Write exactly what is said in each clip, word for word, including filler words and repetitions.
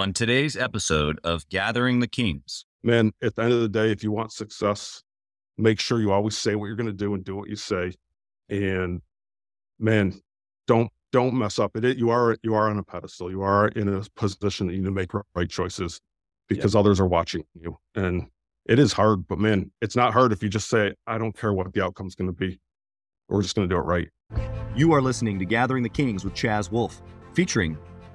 on today's episode of Gathering the Kings. Man, at the end of the day, if you want success, make sure you always say what you're going to do and do what you say. And man, don't don't mess up. It, you are you are on a pedestal. You are in a position that you need to make right choices because yeah. others are watching you. And it is hard, but man, it's not hard if you just say, I don't care what the outcome's going to be. We're just going to do it right. You are listening to Gathering the Kings with Chaz Wolfe, featuring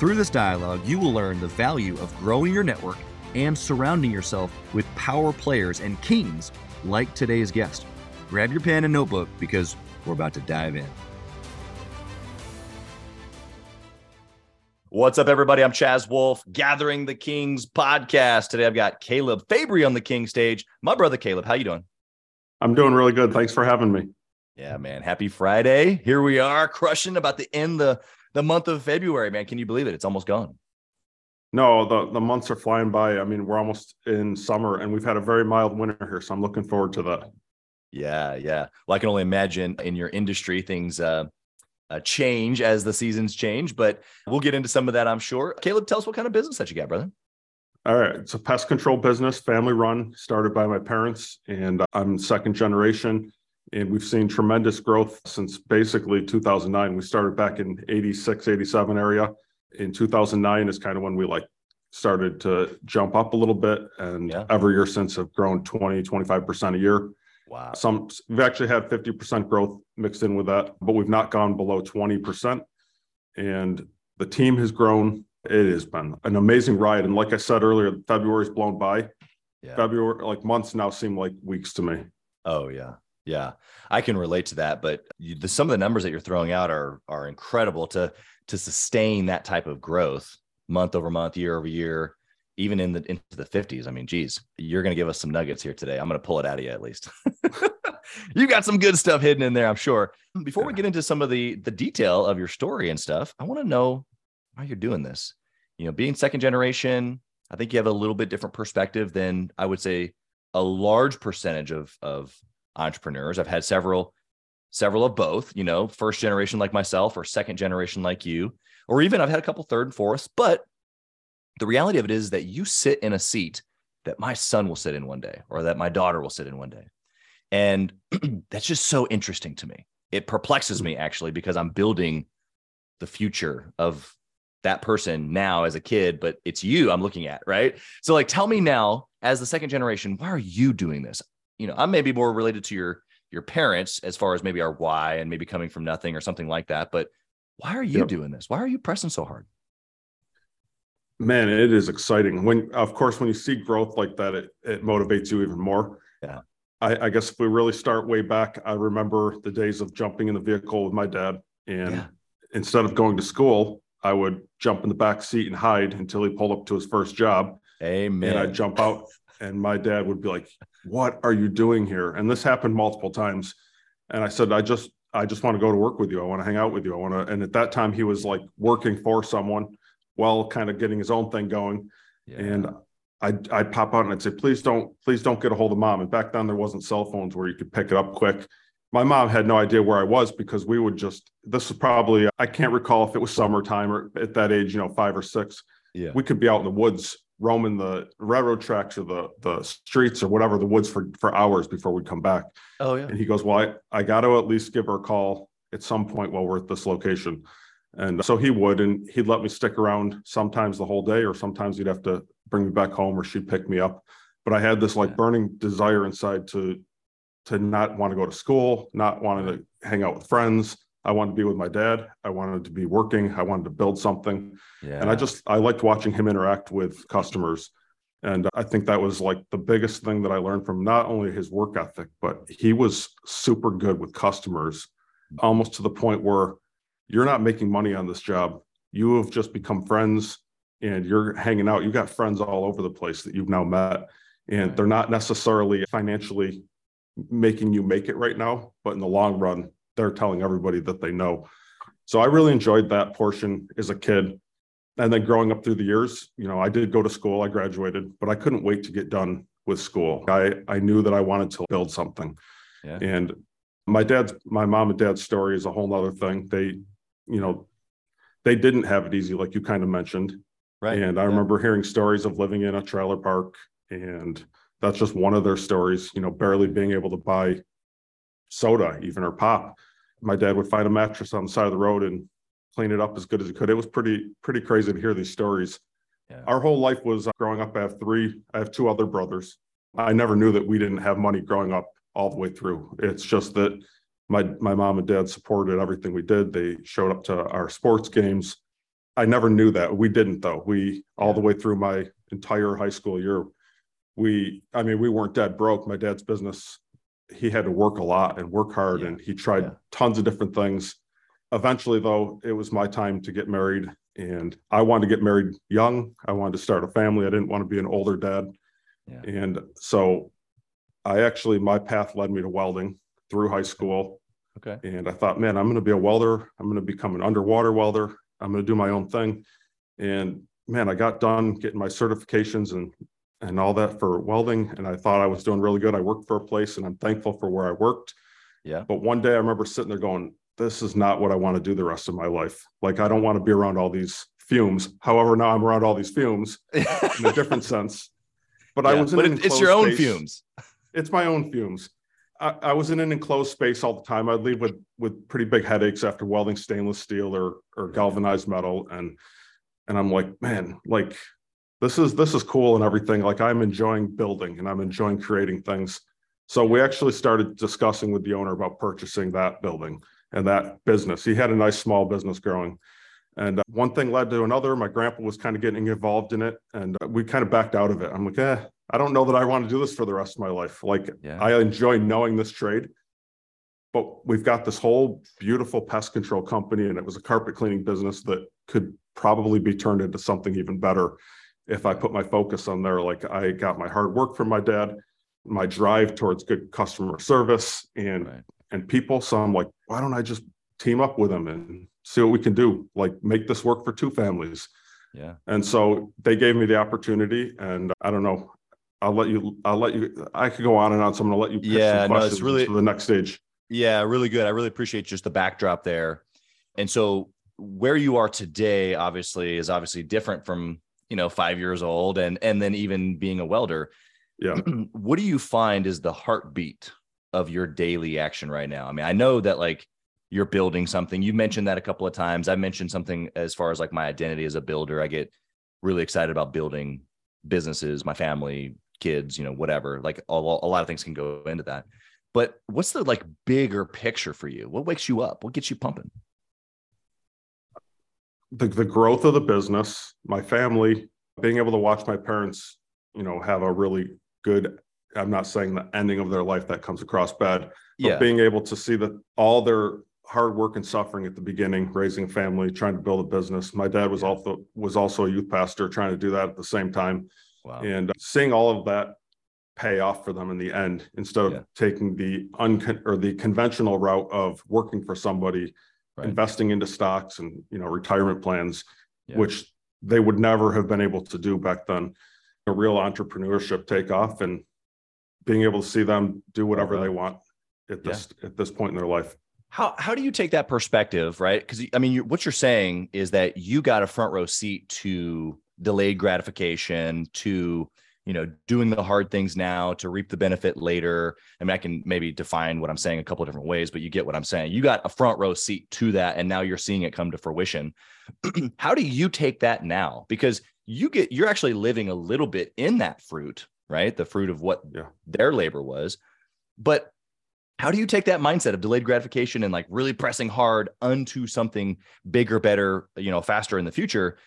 Through this dialogue, you will learn the value of growing your network and surrounding yourself with power players and kings like today's guest. Grab your pen and notebook because we're about to dive in. What's up, everybody? I'm Chaz Wolfe, Gathering the Kings podcast. Today, I've got Caleb Fabry on the King stage. My brother, Caleb, how you doing? I'm doing really good. Thanks for having me. Yeah, man. Happy Friday. Here we are, crushing about to end the The month of February, man. Can you believe it? It's almost gone. No, the, the months are flying by. I mean, we're almost in summer and we've had a very mild winter here. So I'm looking forward to that. Yeah, yeah. Well, I can only imagine in your industry, things uh, uh, change as the seasons change, but we'll get into some of that, I'm sure. Caleb, tell us what kind of business that you got, brother. All right. It's a pest control business, family run, started by my parents, and I'm second generation. And we've seen tremendous growth since basically two thousand nine. We started back in eighty-six, eighty-seven area. In two thousand nine is kind of when we like started to jump up a little bit. And yeah. every year since have grown twenty, twenty-five percent a year. Wow. Some, we've actually had fifty percent growth mixed in with that, but we've not gone below twenty percent. And the team has grown. It has been an amazing ride. And like I said earlier, February's blown by. Yeah. February, like months now seem like weeks to me. Oh, yeah. Yeah, I can relate to that, but you, the, some of the numbers that you're throwing out are are incredible to to sustain that type of growth month over month, year over year, even in the into the fifties. I mean, geez, you're going to give us some nuggets here today. I'm going to pull it out of you at least. You got some good stuff hidden in there, I'm sure. Before we get into some of the the detail of your story and stuff, I want to know why you're doing this. You know, being second generation, I think you have a little bit different perspective than I would say a large percentage of of entrepreneurs. I've had several, several of both, you know, first generation like myself or second generation like you, or even I've had a couple third and fourths. But the reality of it is that you sit in a seat that my son will sit in one day, or that my daughter will sit in one day. And that's just so interesting to me. It perplexes me actually, because I'm building the future of that person now as a kid, but it's you I'm looking at, right? So like, tell me now as the second generation, why are you doing this? You know, I'm maybe more related to your your parents as far as maybe our why and maybe coming from nothing or something like that. But why are you yep. doing this? Why are you pressing so hard? Man, it is exciting. When, of course, when you see growth like that, it, it motivates you even more. Yeah. I, I guess if we really start way back, I remember the days of jumping in the vehicle with my dad. And yeah. instead of going to school, I would jump in the back seat and hide until he pulled up to his first job. Amen. And I'd jump out. And my dad would be like, what are you doing here? And this happened multiple times. And I said, I just, I just want to go to work with you. I want to hang out with you. I want to. And at that time he was like working for someone while kind of getting his own thing going. Yeah. And I'd, I'd pop out and I'd say, please don't, please don't get a hold of mom. And back then there wasn't cell phones where you could pick it up quick. My mom had no idea where I was because we would just, this was probably, I can't recall if it was summertime or at that age, you know, five or six, yeah. we could be out in the woods roaming the railroad tracks or the the streets or whatever, the woods for for hours before we come back. Oh yeah. And he goes, well, I, I got to at least give her a call at some point while we're at this location. And so he would, and he'd let me stick around sometimes the whole day, or sometimes he'd have to bring me back home or she'd pick me up. But I had this like yeah. burning desire inside to, to not want to go to school, not wanting to hang out with friends. I wanted to be with my dad. I wanted to be working. I wanted to build something. Yeah. And I just, I liked watching him interact with customers. And I think that was like the biggest thing that I learned from not only his work ethic, but he was super good with customers, almost to the point where you're not making money on this job. You have just become friends and you're hanging out, you've got friends all over the place that you've now met, and right. they're not necessarily financially making you make it right now, but in the long run, they're telling everybody that they know. So I really enjoyed that portion as a kid. And then growing up through the years, you know, I did go to school, I graduated, but I couldn't wait to get done with school. I, I knew that I wanted to build something. Yeah. And my dad's, my mom and dad's story is a whole nother thing. They, you know, they didn't have it easy, like you kind of mentioned. Right. And I yeah. remember hearing stories of living in a trailer park, and that's just one of their stories, you know, barely being able to buy soda, even, or pop. My dad would find a mattress on the side of the road and clean it up as good as he could. It was pretty, pretty crazy to hear these stories. Yeah. Our whole life was growing up. I have three, I have two other brothers. I never knew that we didn't have money growing up all the way through. It's just that my, my mom and dad supported everything we did. They showed up to our sports games. I never knew that. We didn't though. We, all the way through my entire high school year, we, I mean, we weren't dead broke. My dad's business, he had to work a lot and work hard, yeah. and he tried yeah. tons of different things. Eventually though, it was my time to get married, and I wanted to get married young. I wanted to start a family. I didn't want to be an older dad. Yeah. And so I actually, my path led me to welding through high school. Okay. And I thought, man, I'm going to be a welder. I'm going to become an underwater welder. I'm going to do my own thing. And man, I got done getting my certifications and and all that for welding. And I thought I was doing really good. I worked for a place, and I'm thankful for where I worked. Yeah. But one day I remember sitting there going, this is not what I want to do the rest of my life. Like, I don't want to be around all these fumes. However, now I'm around all these fumes in a different sense, but yeah, I was in but an enclosed it's your own space. Fumes. It's my own fumes. I, I was in an enclosed space all the time. I'd leave with, with pretty big headaches after welding stainless steel or, or galvanized metal. And, and I'm like, man, like, This is this is cool and everything. Like, I'm enjoying building and I'm enjoying creating things. So we actually started discussing with the owner about purchasing that building and that business. He had a nice small business growing. And one thing led to another. My grandpa was kind of getting involved in it, and we kind of backed out of it. I'm like, eh, I don't know that I want to do this for the rest of my life. Like, yeah. I enjoy knowing this trade, but we've got this whole beautiful pest control company, and it was a carpet cleaning business that could probably be turned into something even better if I put my focus on there. Like, I got my hard work from my dad, my drive towards good customer service and, right. and people. So I'm like, why don't I just team up with them and see what we can do? Like, make this work for two families. Yeah. And so they gave me the opportunity, and I don't know, I'll let you, I'll let you, I could go on and on. So I'm going to let you pitch yeah, some questions no, it's really, to the next stage. Yeah, really good. I really appreciate just the backdrop there. And so where you are today, obviously, is obviously different from, you know, five years old and, and then even being a welder. Yeah. What do you find is the heartbeat of your daily action right now? I mean, I know that, like, you're building something. You mentioned that a couple of times. I mentioned something as far as, like, my identity as a builder. I get really excited about building businesses, my family, kids, you know, whatever, like a, a lot of things can go into that, but what's the, like, bigger picture for you? What wakes you up? What gets you pumping? The, the growth of the business, my family, being able to watch my parents, you know, have a really good, I'm not saying the ending of their life, that comes across bad, but yeah. being able to see that all their hard work and suffering at the beginning, raising a family, trying to build a business. My dad was yeah. also was also a youth pastor, trying to do that at the same time. Wow. And seeing all of that pay off for them in the end, instead of yeah. taking the uncon or the conventional route of working for somebody. Right. Investing into stocks and, you know, retirement plans, yeah. which they would never have been able to do back then. A real entrepreneurship takeoff, and being able to see them do whatever right. they want at this yeah. at this point in their life. How how do you take that perspective, right? Because, I mean, you, what you're saying is that you got a front row seat to delayed gratification, to, you know, doing the hard things now to reap the benefit later. I mean, I can maybe define what I'm saying a couple of different ways, but you get what I'm saying. You got a front row seat to that, and now you're seeing it come to fruition. How do you take that now? Because you get, you're actually living a little bit in that fruit, right? The fruit of what yeah. their labor was. But how do you take that mindset of delayed gratification and, like, really pressing hard unto something bigger, better, you know, faster in the future,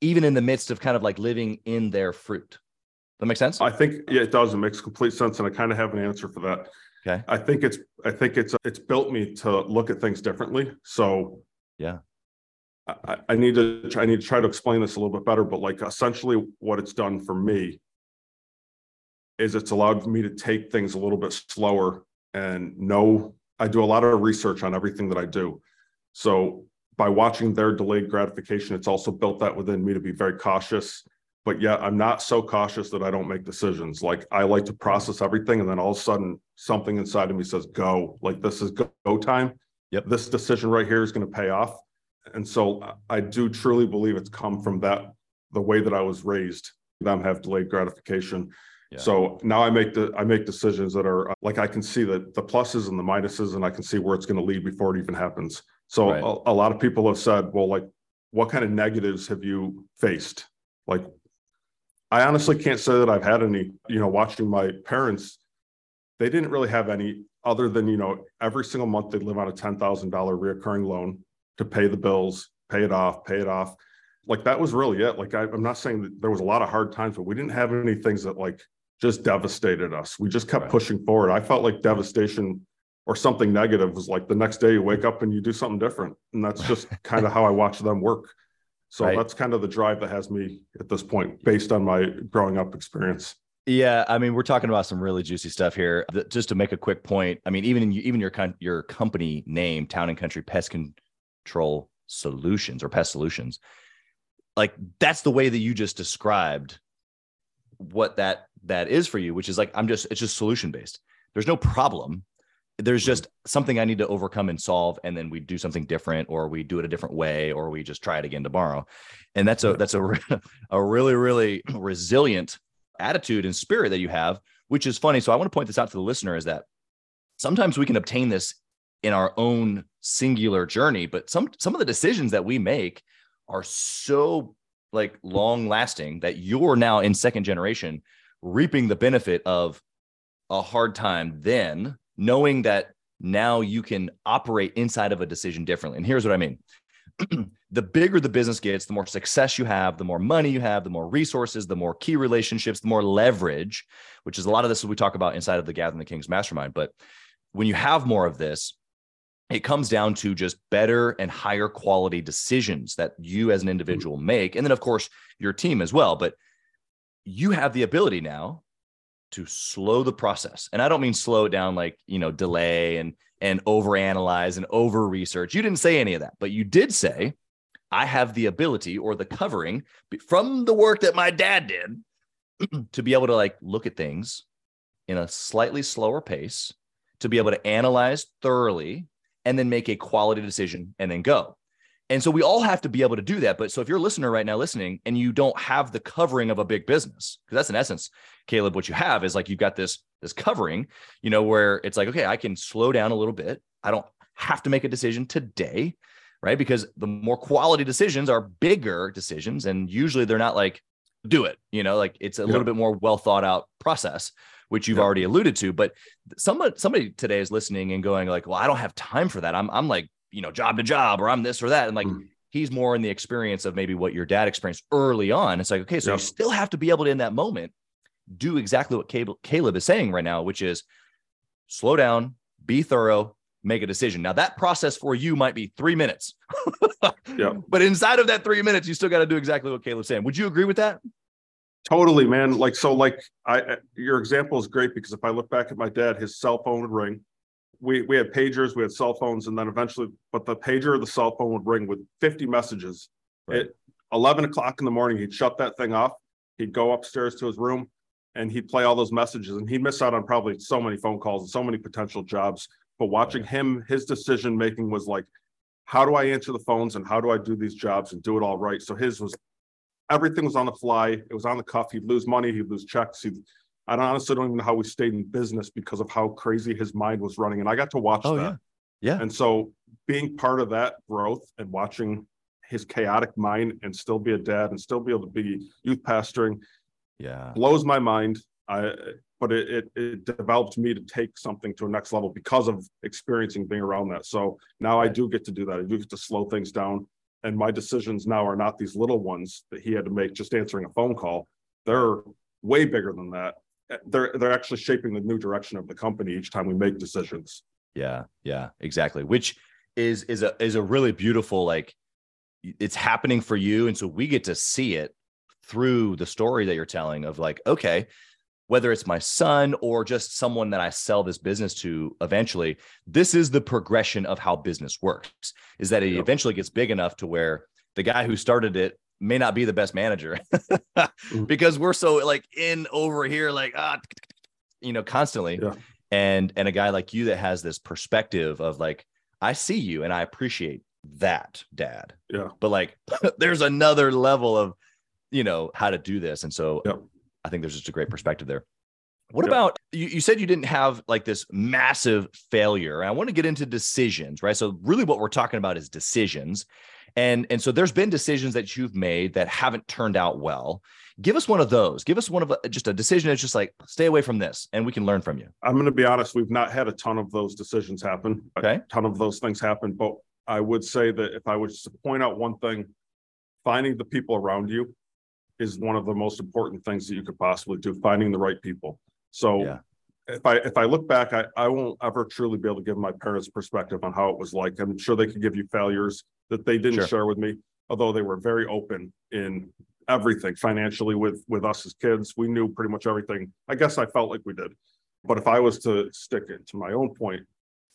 even in the midst of kind of, like, living in their fruit? That makes sense? I think yeah, it does. It makes complete sense. And I kind of have an answer for that. Okay. I think it's, I think it's, it's built me to look at things differently. So yeah, I, I need to try, I need to try to explain this a little bit better, but like essentially what it's done for me is it's allowed me to take things a little bit slower and know I do a lot of research on everything that I do. So by watching their delayed gratification, it's also built that within me to be very cautious, but yet I'm not so cautious that I don't make decisions. Like I like to process everything. And then all of a sudden something inside of me says, go, like this is go, go time. Yep. This decision right here is going to pay off. And so I do truly believe it's come from that, the way that I was raised, them have delayed gratification. Yeah. So now I make the, I make decisions that are like, I can see the, the pluses and the minuses, and I can see where it's going to lead before it even happens. So right. a, a lot of people have said, well, like, what kind of negatives have you faced? Like, I honestly can't say that I've had any, you know, watching my parents, they didn't really have any other than, you know, every single month they live on a ten thousand dollars reoccurring loan to pay the bills, pay it off, pay it off. Like that was really it. Like I, I'm not saying that there was a lot of hard times, but we didn't have any things that like just devastated us. We just kept right. pushing forward. I felt like devastation or something negative was like the next day you wake up and you do something different. And that's just kind of how I watch them work. So right. that's kind of the drive that has me at this point based on my growing up experience. Yeah. I mean, we're talking about some really juicy stuff here. Just to make a quick point. I mean, even in, even your, con- your company name, Town and Country Pest Control Solutions or Pest Solutions, like that's the way that you just described what that, that is for you, which is like, I'm just, it's just solution-based. There's no problem. There's just something I need to overcome and solve. And then we do something different, or we do it a different way, or we just try it again tomorrow. And that's a, that's a, a really, really resilient attitude and spirit that you have, which is funny. So I want to point this out to the listener is that sometimes we can obtain this in our own singular journey, but some, some of the decisions that we make are so like long lasting that you're now in second generation reaping the benefit of a hard time then, knowing that now you can operate inside of a decision differently. And here's what I mean. The bigger the business gets, the more success you have, the more money you have, the more resources, the more key relationships, the more leverage, which is a lot of this we talk about inside of the Gathering the Kings Mastermind. But when you have more of this, it comes down to just better and higher quality decisions that you as an individual make. And then, of course, your team as well. But you have the ability now to slow the process. And I don't mean slow it down like, you know, delay and, and overanalyze and over research. You didn't say any of that, but you did say, I have the ability or the covering from the work that my dad did to be able to like look at things in a slightly slower pace, to be able to analyze thoroughly and then make a quality decision and then go. And so we all have to be able to do that. But so if you're a listener right now listening and you don't have the covering of a big business, because that's in essence, Caleb, what you have is like, you've got this, this covering, you know, where it's like, okay, I can slow down a little bit. I don't have to make a decision today, right? Because the more quality decisions are bigger decisions. And usually they're not like, do it, you know, like it's a yeah. little bit more well thought out process, which you've yeah. already alluded to. But somebody, somebody today is listening and going like, well, I don't have time for that. I'm, I'm like, you know, job to job, or I'm this or that. And like, mm. he's more in the experience of maybe what your dad experienced early on. It's like, okay, so yep. you still have to be able to, in that moment, do exactly what Caleb is saying right now, which is slow down, be thorough, make a decision. Now that process for you might be three minutes, yep. but inside of that three minutes, you still got to do exactly what Caleb's saying. Would you agree with that? Totally, man. Like, so like I, your example is great, because if I look back at my dad, his cell phone would ring. We we had pagers, we had cell phones, and then eventually, but the pager or the cell phone would ring with fifty messages. Right. At eleven o'clock in the morning, he'd shut that thing off. He'd go upstairs to his room, and he'd play all those messages. And he'd miss out on probably so many phone calls and so many potential jobs. But watching right. him, his decision-making was like, how do I answer the phones, and how do I do these jobs and do it all right? So his was, everything was on the fly. It was on the cuff. He'd lose money. He'd lose checks. He'd I honestly don't even know how we stayed in business because of how crazy his mind was running. And I got to watch oh, that. Yeah. yeah. And so being part of that growth and watching his chaotic mind and still be a dad and still be able to be youth pastoring yeah, blows my mind. I, but it, it, it developed me to take something to a next level because of experiencing being around that. So now right. I do get to do that. I do get to slow things down. And my decisions now are not these little ones that he had to make just answering a phone call. They're way bigger than that. They're they're actually shaping the new direction of the company each time we make decisions. Yeah, yeah, exactly. Which is is a is a really beautiful like it's happening for you. And so we get to see it through the story that you're telling of like, okay, whether it's my son or just someone that I sell this business to eventually, this is the progression of how business works, is that it eventually gets big enough to where the guy who started it may not be the best manager because we're so like in over here, like, ah, you know, constantly. Yeah. And, and a guy like you that has this perspective of like, I see you and I appreciate that, dad. Yeah. But like, there's another level of, you know, how to do this. And so yeah. I think there's just a great perspective there. What yeah. about, you, you said you didn't have like this massive failure. I want to get into decisions, right? So really what we're talking about is decisions. And, and so there's been decisions that you've made that haven't turned out well. Give us one of those. Give us one of a, just a decision that's just like, stay away from this and we can learn from you. I'm going to be honest. We've not had a ton of those decisions happen. Okay. A ton of those things happen. But I would say that if I was to point out one thing, finding the people around you is one of the most important things that you could possibly do, finding the right people. So yeah. if I if I look back, I, I won't ever truly be able to give my parents' perspective on how it was like. I'm sure they could give you failures that they didn't sure. share with me, although they were very open in everything financially with, with us as kids. We knew pretty much everything. I guess I felt like we did. But if I was to stick it to my own point,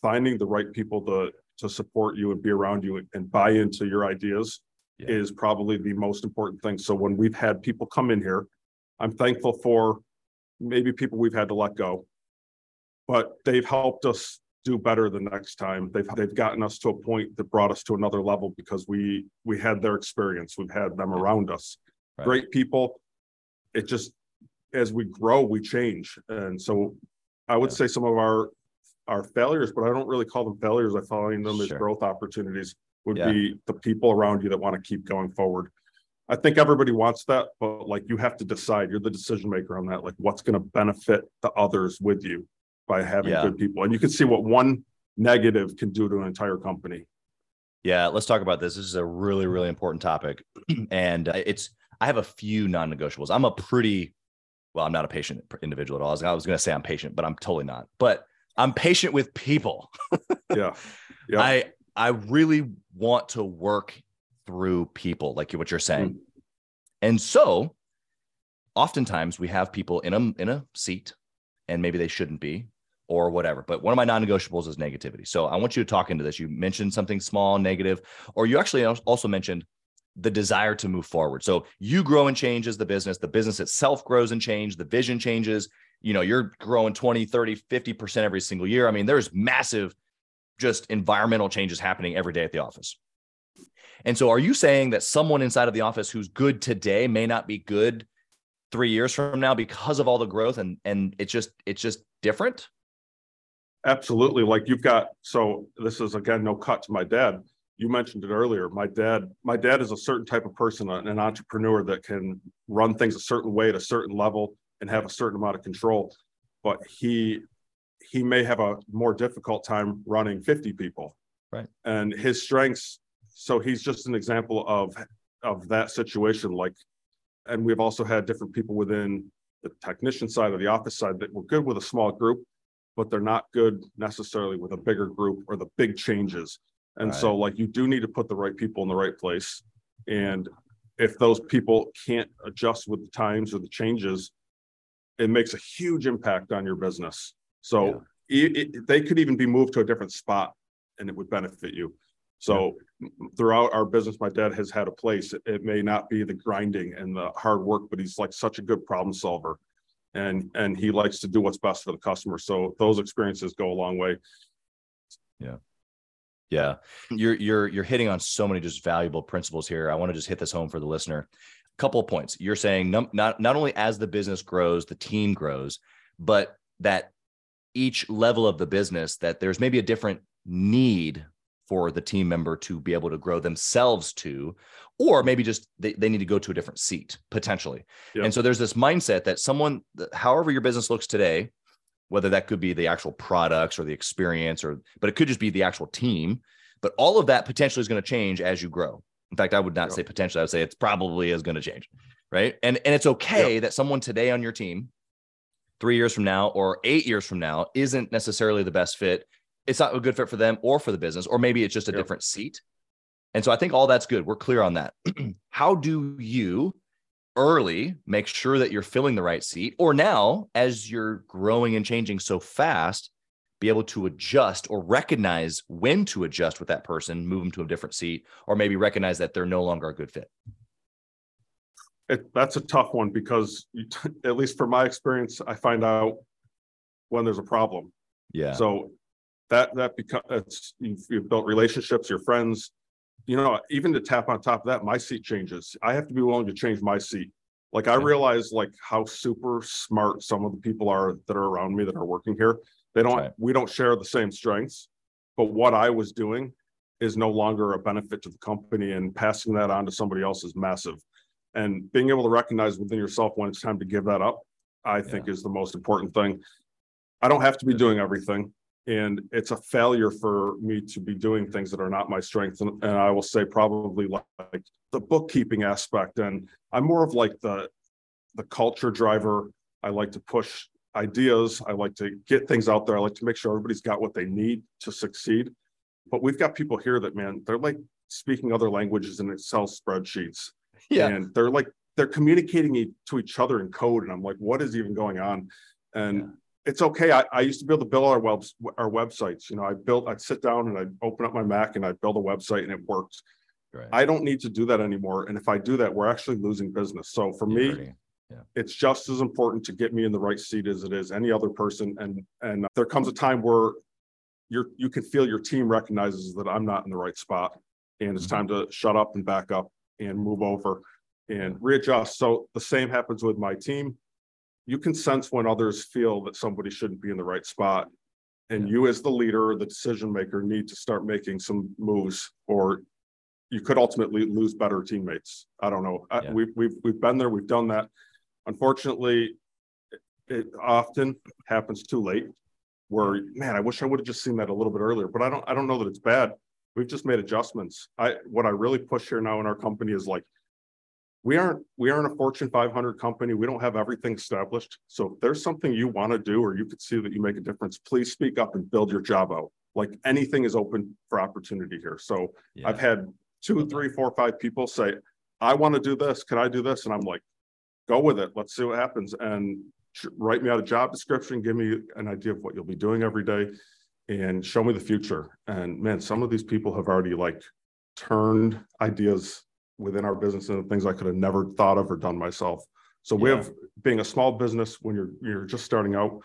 finding the right people to, to support you and be around you and buy into your ideas yeah. is probably the most important thing. So when we've had people come in here, I'm thankful for maybe people we've had to let go, but they've helped us do better the next time. They've they've gotten us to a point that brought us to another level because we we had their experience. We've had them around us. Right. Great people. It just, as we grow, we change. And so I would yeah. say some of our our failures, but I don't really call them failures. I find them sure. as growth opportunities would yeah. be the people around you that want to keep going forward. I think everybody wants that, but like you have to decide, you're the decision maker on that. Like what's going to benefit the others with you by having yeah. good people. And you can see what one negative can do to an entire company. Yeah. Let's talk about this. This is a really, really important topic. And it's, I have a few non-negotiables. I'm a pretty, well, I'm not a patient individual at all. I was going to say I'm patient, but I'm totally not, but I'm patient with people. yeah. yeah. I, I really want to work through people, like what you're saying. Mm. And so oftentimes we have people in a, in a seat and maybe they shouldn't be or whatever. But one of my non-negotiables is negativity. So I want you to talk into this. You mentioned something small, negative, or you actually also mentioned the desire to move forward. So you grow and change as the business, the business itself grows and changes, the vision changes, you know, you're growing twenty, thirty, fifty percent every single year. I mean, there's massive just environmental changes happening every day at the office. And so are you saying that someone inside of the office who's good today may not be good three years from now because of all the growth and, and it's just, it's just different? Absolutely. Like you've got, so this is again, no cut to my dad. You mentioned it earlier. My dad, my dad is a certain type of person, an entrepreneur that can run things a certain way at a certain level and have a certain amount of control, but he, he may have a more difficult time running fifty people. Right. And his strengths. So he's just an example of, of that situation. Like, and we've also had different people within the technician side or the office side that were good with a small group, but they're not good necessarily with a bigger group or the big changes. And right. so like, you do need to put the right people in the right place. And if those people can't adjust with the times or the changes, it makes a huge impact on your business. So yeah. it, it, they could even be moved to a different spot and it would benefit you. So yeah. throughout our business, my dad has had a place. It, it may not be the grinding and the hard work, but he's like such a good problem solver and, and he likes to do what's best for the customer. So those experiences go a long way. Yeah. Yeah. You're, you're, you're hitting on so many just valuable principles here. I want to just hit this home for the listener. A couple of points. You're saying num- not, not only as the business grows, the team grows, but that each level of the business, that there's maybe a different need for the team member to be able to grow themselves to, or maybe just they, they need to go to a different seat potentially. Yep. And so there's this mindset that someone, however your business looks today, whether that could be the actual products or the experience, or, but it could just be the actual team, but all of that potentially is going to change as you grow. In fact, I would not yep. say potentially, I would say it's probably is going to change. Right. And, and it's okay yep. that someone today on your team, three years from now, or eight years from now, isn't necessarily the best fit. It's not a good fit for them or for the business, or maybe it's just a yep. different seat. And so I think all that's good. We're clear on that. How do you early make sure that you're filling the right seat, or now as you're growing and changing so fast, be able to adjust or recognize when to adjust with that person, move them to a different seat, or maybe recognize that they're no longer a good fit? It, that's a tough one, because you t- at least from my experience, I find out when there's a problem. Yeah. So that, that becomes, it's, you've, you've built relationships, your friends, you know, even to tap on top of that, my seat changes. I have to be willing to change my seat. Like, I realize like how super smart some of the people are that are around me that are working here. They don't, right. we don't share the same strengths, but what I was doing is no longer a benefit to the company, and passing that on to somebody else is massive. And being able to recognize within yourself when it's time to give that up, I yeah. think is the most important thing. I don't have to be doing everything. And it's a failure for me to be doing things that are not my strength. And, and I will say probably like, like the bookkeeping aspect. And I'm more of like the, the culture driver. I like to push ideas. I like to get things out there. I like to make sure everybody's got what they need to succeed. But we've got people here that, man, they're like speaking other languages in Excel spreadsheets. Yeah. And they're like, they're communicating e- to each other in code. And I'm like, what is even going on? And yeah. it's okay. I, I used to be able to build our webs, our websites. You know, I built, I'd sit down and I'd open up my Mac and I'd build a website and it worked. Right. I don't need to do that anymore. And if I do that, we're actually losing business. So for yeah, me, yeah. it's just as important to get me in the right seat as it is any other person. And, and there comes a time where you're, you can feel your team recognizes that I'm not in the right spot, and it's mm-hmm. time to shut up and back up and move over and readjust. So the same happens with my team. You can sense when others feel that somebody shouldn't be in the right spot. And yeah. you as the leader, or the decision maker, need to start making some moves, or you could ultimately lose better teammates. I don't know. Yeah. I, we've, we've, we've been there, we've done that. Unfortunately, it often happens too late, where, man, I wish I would have just seen that a little bit earlier, but I don't, I don't know that it's bad. We've just made adjustments. I, what I really push here now in our company is like, We aren't we aren't a Fortune five hundred company. We don't have everything established. So if there's something you want to do, or you could see that you make a difference, please speak up and build your job out. Like, anything is open for opportunity here. So yeah. I've had two, three, four, five people say, I want to do this. Can I do this? And I'm like, go with it. Let's see what happens. And write me out a job description. Give me an idea of what you'll be doing every day and show me the future. And man, some of these people have already like turned ideas within our business and things I could have never thought of or done myself. So we yeah. have, being a small business, when you're you're just starting out,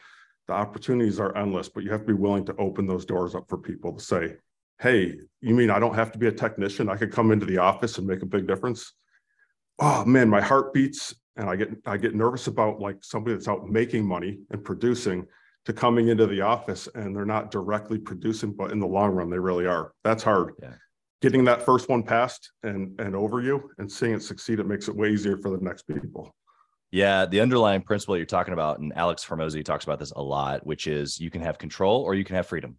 the opportunities are endless, but you have to be willing to open those doors up for people to say, hey, you mean I don't have to be a technician? I could come into the office and make a big difference. Oh man, my heart beats, and I get I get nervous about like somebody that's out making money and producing to coming into the office and they're not directly producing, but in the long run, they really are. That's hard. Yeah. Getting that first one passed and, and over you and seeing it succeed, it makes it way easier for the next people. Yeah. The underlying principle you're talking about, and Alex Hormozi talks about this a lot, which is you can have control or you can have freedom.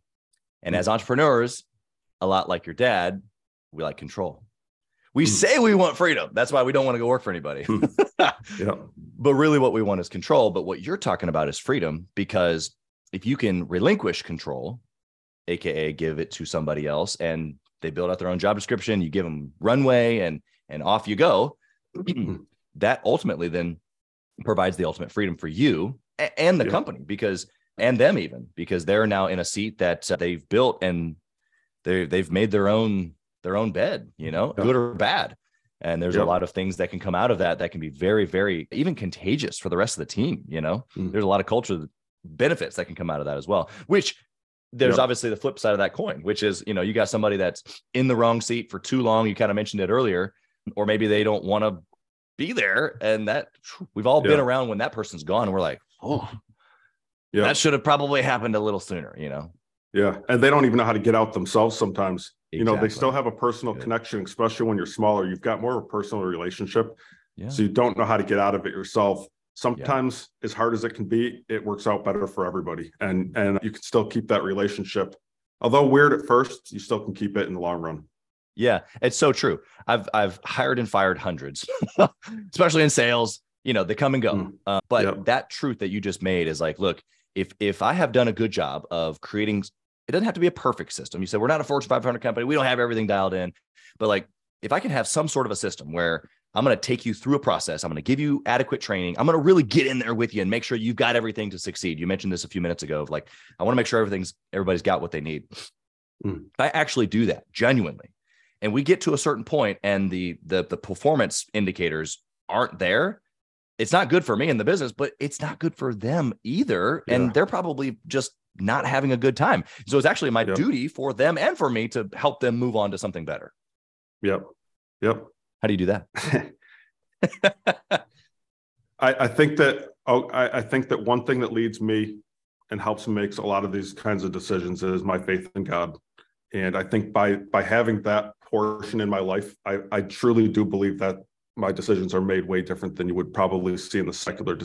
And mm-hmm. as entrepreneurs, a lot like your dad, we like control. We mm-hmm. say we want freedom. That's why we don't want to go work for anybody. Mm-hmm. yeah. But really what we want is control. But what you're talking about is freedom, because if you can relinquish control, A K A give it to somebody else, and they build out their own job description, you give them runway, and, and off you go. That ultimately then provides the ultimate freedom for you and the yeah. company, because, and them even, because they're now in a seat that they've built, and they they've made their own, their own bed, you know, yeah. good or bad. And there's yeah. a lot of things that can come out of that, that can be very, very even contagious for the rest of the team. You know, mm. there's a lot of culture benefits that can come out of that as well, which there's yep. obviously the flip side of that coin, which is, you know, you got somebody that's in the wrong seat for too long. You kind of mentioned it earlier, or maybe they don't want to be there. And that we've all yep. been around when that person's gone. And we're like, oh, yep. that should have probably happened a little sooner, you know? Yeah. And they don't even know how to get out themselves sometimes. Exactly. You know, they still have a personal Good. connection, especially when you're smaller. You've got more of a personal relationship. Yeah. So you don't know how to get out of it yourself. Sometimes yeah. as hard as it can be, it works out better for everybody. And and you can still keep that relationship. Although weird at first, you still can keep it in the long run. Yeah, it's so true. I've I've hired and fired hundreds, especially in sales. You know, they come and go. Mm. Uh, but yep. that truth that you just made is like, look, if if I have done a good job of creating it doesn't have to be a perfect system. You said, we're not a Fortune five hundred company. We don't have everything dialed in. But like, if I can have some sort of a system where I'm going to take you through a process, I'm going to give you adequate training, I'm going to really get in there with you and make sure you've got everything to succeed. You mentioned this a few minutes ago of like, I want to make sure everything's, everybody's got what they need. Mm. If I actually do that genuinely, and we get to a certain point and the, the, the performance indicators aren't there, it's not good for me in the business, but it's not good for them either. Yeah. And they're probably just not having a good time. So it's actually my yep. duty for them and for me to help them move on to something better. Yep. Yep. How do you do that? I, I think that I, I think that one thing that leads me and helps make a lot of these kinds of decisions is my faith in God. And I think by by having that portion in my life, I, I truly do believe that my decisions are made way different than you would probably see in the secular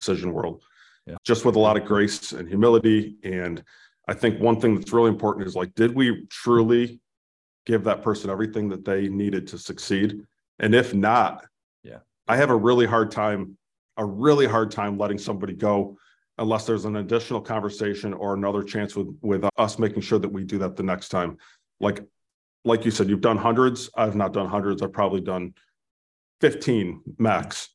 decision world. Yeah. Just with a lot of grace and humility. And I think one thing that's really important is like, did we truly give that person everything that they needed to succeed? And if not, yeah, I have a really hard time, a really hard time letting somebody go unless there's an additional conversation or another chance with, with us making sure that we do that the next time. Like, like you said, you've done hundreds. I've not done hundreds. I've probably done fifteen max.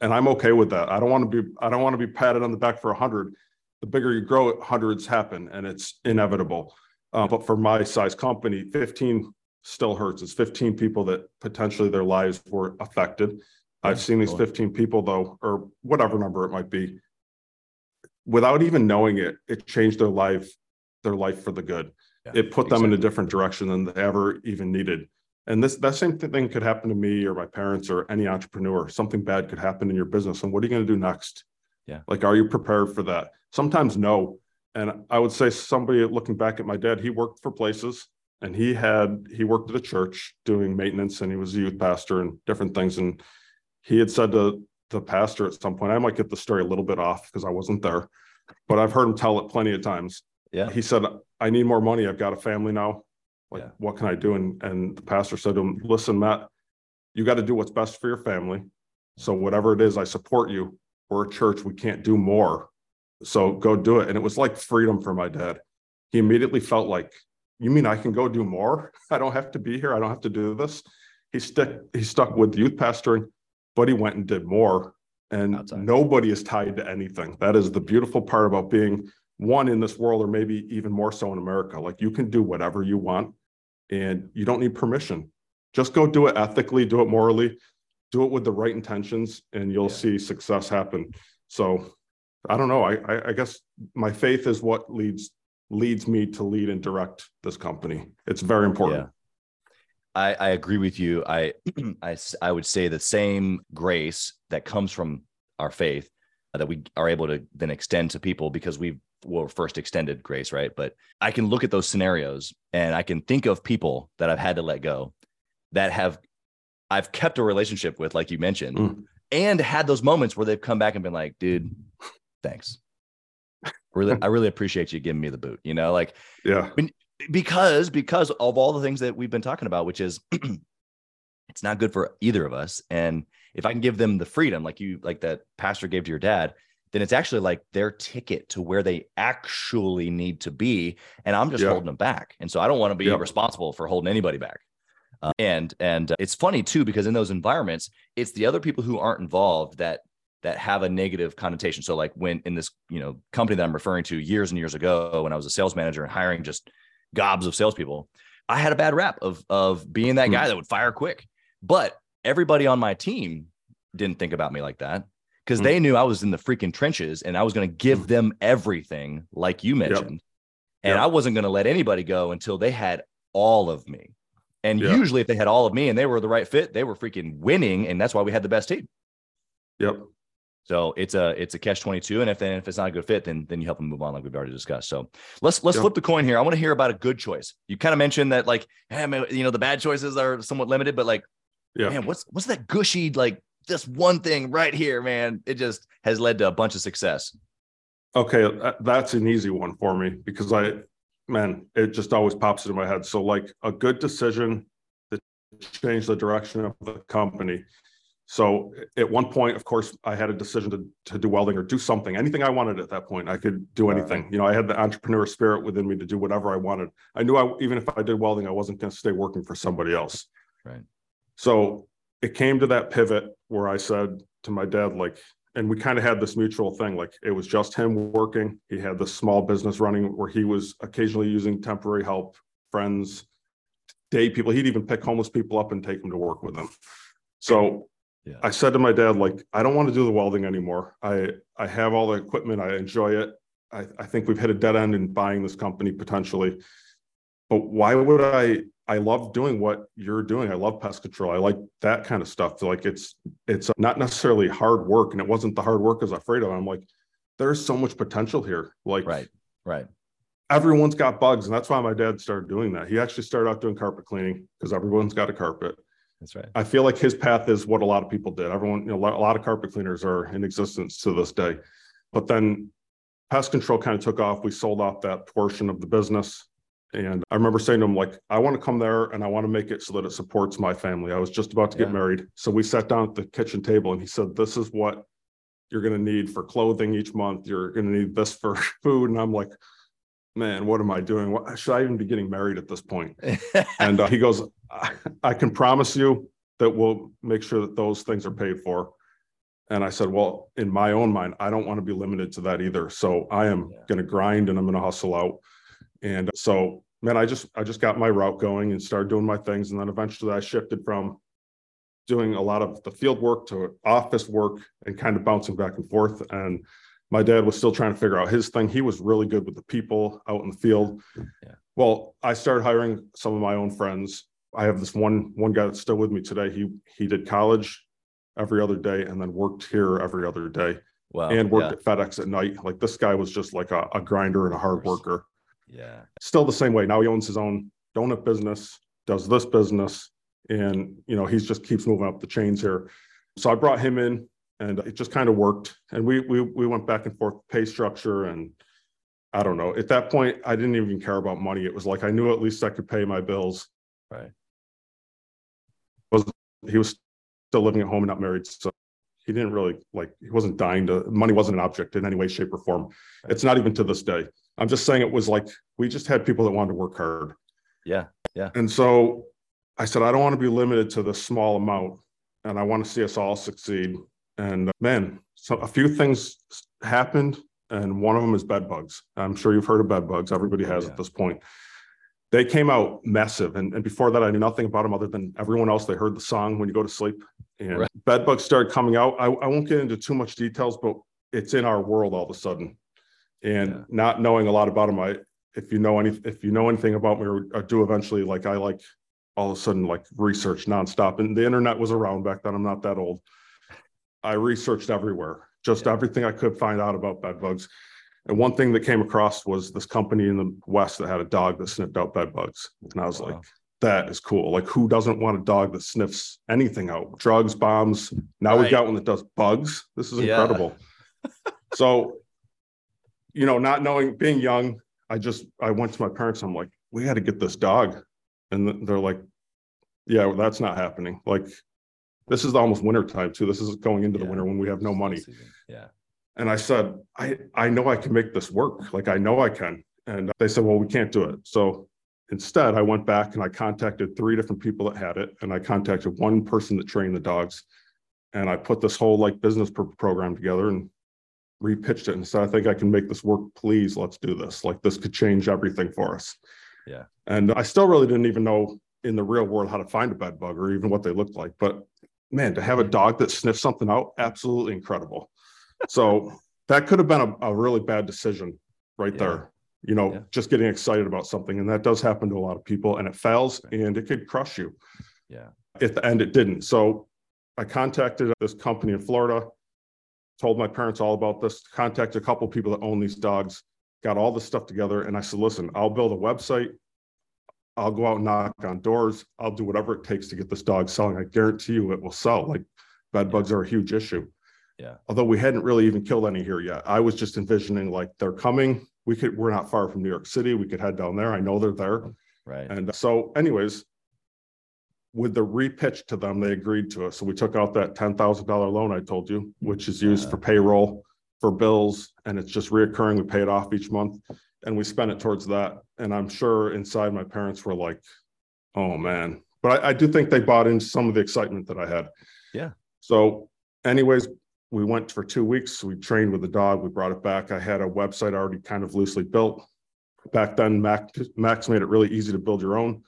And I'm okay with that. I don't want to be, I don't want to be patted on the back for a hundred. The bigger you grow, hundreds happen and it's inevitable. Uh, but for my size company, fifteen still hurts. It's fifteen people that potentially their lives were affected. Yeah, I've seen these fifteen people though, or whatever number it might be, without even knowing it, it changed their life, their life for the good. Yeah, it put exactly. them in a different direction than they ever even needed. And this, that same thing could happen to me or my parents or any entrepreneur. Something bad could happen in your business. And what are you going to do next? Yeah. Like, are you prepared for that? Sometimes no. And I would say somebody looking back at my dad, he worked for places and he had, he worked at a church doing maintenance and he was a youth pastor and different things. And he had said to the pastor at some point, I might get the story a little bit off because I wasn't there, but I've heard him tell it plenty of times. Yeah. He said, I need more money. I've got a family now. Like, yeah. what can I do? And, and the pastor said to him, listen, Matt, you got to do what's best for your family. So whatever it is, I support you. We're a church. We can't do more. So go do it. And it was like freedom for my dad. He immediately felt like, you mean I can go do more? I don't have to be here. I don't have to do this. He stuck, he stuck with youth pastoring, but he went and did more. And outside. Nobody is tied to anything. That is the beautiful part about being one in this world, or maybe even more so in America. Like, you can do whatever you want and you don't need permission. Just go do it ethically, do it morally, do it with the right intentions, and you'll yeah. see success happen. So I don't know. I, I guess my faith is what leads leads me to lead and direct this company. It's very important. Yeah. I, I agree with you. I, I, I would say the same grace that comes from our faith uh, that we are able to then extend to people because we were first extended grace, right? But I can look at those scenarios and I can think of people that I've had to let go that have I've kept a relationship with, like you mentioned, mm. and had those moments where they've come back and been like, dude, thanks. Really, I really appreciate you giving me the boot, you know, like, yeah, when, because, because of all the things that we've been talking about, which is it's not good for either of us. And if I can give them the freedom, like you, like that pastor gave to your dad, then it's actually like their ticket to where they actually need to be. And I'm just yeah. holding them back. And so I don't want to be yeah. responsible for holding anybody back. Uh, and, and uh, it's funny too, because in those environments, it's the other people who aren't involved that that have a negative connotation. So like when in this, you know, company that I'm referring to years and years ago, when I was a sales manager and hiring just gobs of salespeople, I had a bad rap of, of being that guy that would fire quick, but everybody on my team didn't think about me like that because mm. they knew I was in the freaking trenches and I was going to give mm. them everything, like you mentioned. Yep. And yep. I wasn't going to let anybody go until they had all of me. And yep. usually if they had all of me and they were the right fit, they were freaking winning. And that's why we had the best team. Yep. So it's a, it's a catch twenty-two. And if then if it's not a good fit, then, then you help them move on. Like we've already discussed. So let's, let's yeah. flip the coin here. I want to hear about a good choice. You kind of mentioned that like, hey, man, you know, the bad choices are somewhat limited, but like, yeah. man, what's, what's that gushy, like this one thing right here, man, it just has led to a bunch of success. Okay. That's an easy one for me because I, man, it just always pops into my head. So like a good decision that changed the direction of the company. So at one point, of course, I had a decision to, to do welding or do something, anything I wanted at that point. I could do anything. You know, I had the entrepreneur spirit within me to do whatever I wanted. I knew I, even if I did welding, I wasn't going to stay working for somebody else. Right. So it came to that pivot where I said to my dad, like, and we kind of had this mutual thing, like it was just him working. He had this small business running where he was occasionally using temporary help, friends, day people. He'd even pick homeless people up and take them to work with him. So yeah. I said to my dad, like, I don't want to do the welding anymore. I, I have all the equipment. I enjoy it. I, I think we've hit a dead end in buying this company potentially. But why would I? I love doing what you're doing. I love pest control. I like that kind of stuff. Like it's it's not necessarily hard work. And it wasn't the hard work I was afraid of. I'm like, there's so much potential here. Like, right, right. Everyone's got bugs. And that's why my dad started doing that. He actually started out doing carpet cleaning because everyone's got a carpet. That's right. I feel like his path is what a lot of people did. Everyone, you know, a lot of carpet cleaners are in existence to this day. But then pest control kind of took off. We sold off that portion of the business. And I remember saying to him, like, I want to come there and I want to make it so that it supports my family. I was just about to yeah. get married. So we sat down at the kitchen table and he said, this is what you're going to need for clothing each month. You're going to need this for food. And I'm like, man, what am I doing? What, should I even be getting married at this point? And uh, he goes, I, I can promise you that we'll make sure that those things are paid for. And I said, well, in my own mind, I don't want to be limited to that either. So I am yeah. going to grind and I'm going to hustle out. And so, man, I just, I just got my route going and started doing my things. And then eventually I shifted from doing a lot of the field work to office work and kind of bouncing back and forth. And my dad was still trying to figure out his thing. He was really good with the people out in the field. Yeah. Well, I started hiring some of my own friends. I have this one, one guy that's still with me today. He, he did college every other day and then worked here every other day wow. and worked yeah. at FedEx at night. Like this guy was just like a, a grinder and a hard worker. Yeah. Still the same way. Now he owns his own donut business, does this business. And, you know, he's just keeps moving up the chains here. So I brought him in and it just kind of worked. And we, we, we went back and forth pay structure. And I don't know, at that point, I didn't even care about money. It was like, I knew at least I could pay my bills. Right. Was he was still living at home and not married. So he didn't really like, he wasn't dying to, money wasn't an object in any way, shape or form. Right. It's not even to this day. I'm just saying it was like, we just had people that wanted to work hard. Yeah. Yeah. And so I said, I don't want to be limited to this small amount and I want to see us all succeed. And uh, man, so a few things happened and one of them is bed bugs. I'm sure you've heard of bed bugs. Everybody has yeah. at this point. They came out massive. And, and before that, I knew nothing about them other than everyone else. They heard the song When You Go to Sleep and right. bed bugs started coming out. I, I won't get into too much details, but it's in our world all of a sudden. And yeah. not knowing a lot about them, I, if you know any, if you know anything about me or, or do eventually, like I like all of a sudden, like research nonstop and the internet was around back then. I'm not that old. I researched everywhere, just yeah. everything I could find out about bed bugs. And one thing that came across was this company in the West that had a dog that sniffed out bed bugs. And I was wow. like, that is cool. Like who doesn't want a dog that sniffs anything out? Drugs, bombs. Now right. we've got one that does bugs. This is incredible. Yeah. So, you know, not knowing, being young, I just, I went to my parents. I'm like, we had to get this dog. And they're like, yeah, well, that's not happening. Like, this is almost winter time too. This is going into yeah. the winter when we have no money. Yeah. And I said, I, I know I can make this work. Like, I know I can. And they said, well, we can't do it. So instead I went back and I contacted three different people that had it. And I contacted one person that trained the dogs. And I put this whole like business pro- program together and repitched it and said, I think I can make this work. Please, let's do this. Like this could change everything for us. Yeah. And I still really didn't even know in the real world how to find a bed bug or even what they looked like. But man, to have a dog that sniffs something out, absolutely incredible. So that could have been a, a really bad decision right yeah. there, you know, yeah. just getting excited about something. And that does happen to a lot of people and it fails right. and it could crush you. Yeah. At the end, it didn't. So I contacted this company in Florida, told my parents all about this, contacted a couple of people that own these dogs, got all this stuff together. And I said, listen, I'll build a website. I'll go out and knock on doors. I'll do whatever it takes to get this dog selling. I guarantee you it will sell. Like bed bugs yeah. are a huge issue. Yeah. Although we hadn't really even killed any here yet. I was just envisioning like they're coming. We could, we're not far from New York City. We could head down there. I know they're there. Right. And so anyways, With the repitch to them, they agreed to it. So we took out that ten thousand dollar loan I told you, which is used yeah. for payroll, for bills, and it's just reoccurring. We pay it off each month, and we spent it towards that. And I'm sure inside my parents were like, oh, man. But I, I do think they bought into some of the excitement that I had. Yeah. So anyways, we went for two weeks. We trained with the dog. We brought it back. I had a website already kind of loosely built. Back then, Mac, Max made it really easy to build your own.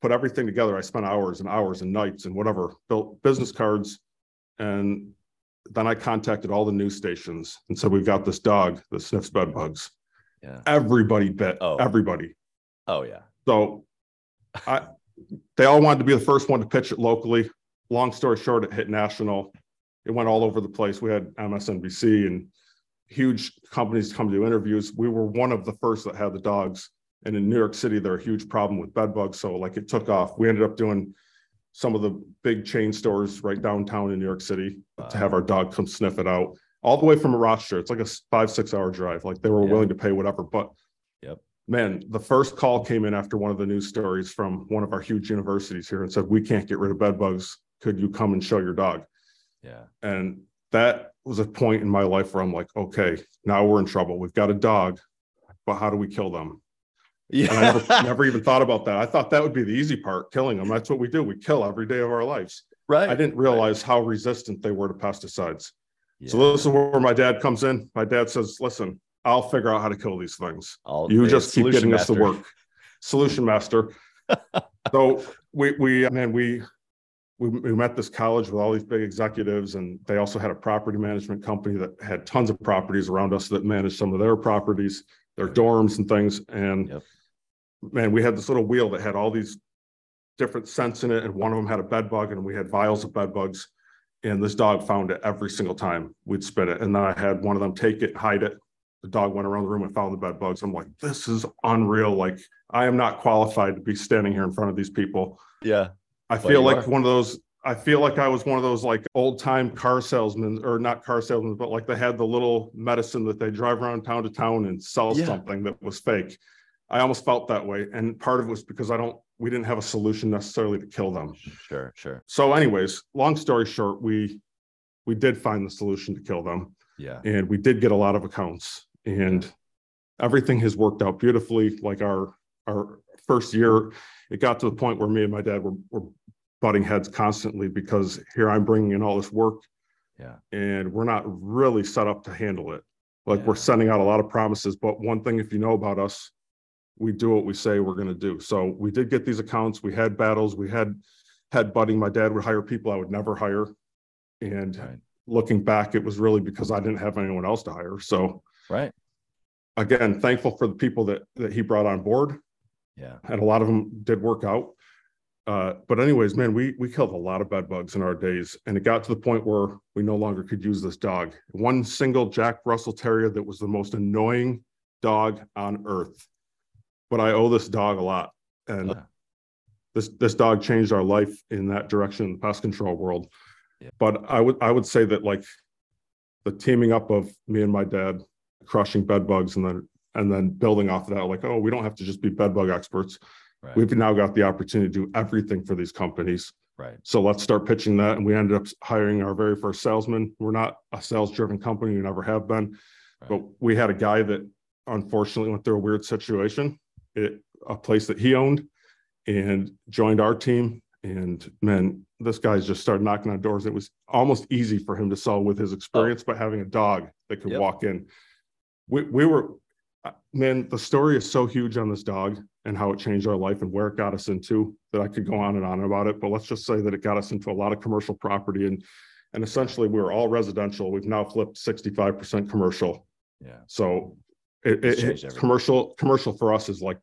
Put everything together. I spent hours and hours and nights and whatever, built business cards. And then I contacted all the news stations and said, we've got this dog that sniffs bed bugs. Yeah. Everybody bit. Oh. Everybody. Oh, yeah. So I, they all wanted to be the first one to pitch it locally. Long story short, it hit national. It went all over the place. We had M S N B C and huge companies come do interviews. We were one of the first that had the dogs. And in New York City, they're a huge problem with bed bugs. So like it took off. We ended up doing some of the big chain stores right downtown in New York City wow. to have our dog come sniff it out all the way from a Rochester. It's like a five, six hour drive. Like they were yeah. willing to pay whatever. But yep. man, the first call came in after one of the news stories from one of our huge universities here and said, we can't get rid of bed bugs. Could you come and show your dog? Yeah. And that was a point in my life where I'm like, okay, now we're in trouble. We've got a dog, but how do we kill them? Yeah. And I never, never even thought about that. I thought that would be the easy part, killing them. That's what we do. We kill every day of our lives. Right. I didn't realize right. how resistant they were to pesticides. Yeah. So this is where my dad comes in. My dad says, listen, I'll figure out how to kill these things. I'll you just keep getting master. us to work. Solution master. So we, we, man, we, we, we met this college with all these big executives, and they also had a property management company that had tons of properties around us that managed some of their properties, their dorms and things. And yep. man, we had this little wheel that had all these different scents in it. And one of them had a bed bug, and we had vials of bed bugs. And this dog found it every single time we'd spit it. And then I had one of them take it, hide it. The dog went around the room and found the bed bugs. I'm like, this is unreal. Like, I am not qualified to be standing here in front of these people. Yeah. I feel like are. one of those, I feel like I was one of those like old time car salesmen, or not car salesmen, but like they had the little medicine that they drive around town to town and sell yeah. something that was fake. I almost felt that way. And part of it was because I don't, we didn't have a solution necessarily to kill them. Sure, sure. So anyways, long story short, we, we did find the solution to kill them. Yeah. And we did get a lot of accounts, and everything has worked out beautifully. Like our, our first year, it got to the point where me and my dad were, were butting heads constantly, because here I'm bringing in all this work yeah, and we're not really set up to handle it. Like yeah. we're sending out a lot of promises, but one thing, if you know about us, we do what we say we're going to do. So we did get these accounts. We had battles. We had had budding. My dad would hire people I would never hire. And right. looking back, it was really because I didn't have anyone else to hire. So right. again, thankful for the people that, that he brought on board. Yeah. And a lot of them did work out. Uh, but anyways, man, we, we killed a lot of bed bugs in our days. And it got to the point where we no longer could use this dog. One single Jack Russell Terrier that was the most annoying dog on earth. But I owe this dog a lot. And okay. this this dog changed our life in that direction in the pest control world. Yeah. But I would I would say that like the teaming up of me and my dad crushing bed bugs, and then and then building off of that, like, oh, we don't have to just be bed bug experts. Right. We've now got the opportunity to do everything for these companies. Right. So let's start pitching that. And we ended up hiring our very first salesman. We're not a sales-driven company, we never have been. Right. But we had a guy that unfortunately went through a weird situation. It, a place that he owned, and joined our team. And man, this guy's just started knocking on doors. It was almost easy for him to sell with his experience, oh. but having a dog that could yep. walk in. We, we were, man, the story is so huge on this dog and how it changed our life and where it got us into, that I could go on and on about it. But let's just say that it got us into a lot of commercial property, and, and essentially we were all residential. We've now flipped sixty-five percent commercial. Yeah. So It, it, it commercial commercial for us is like,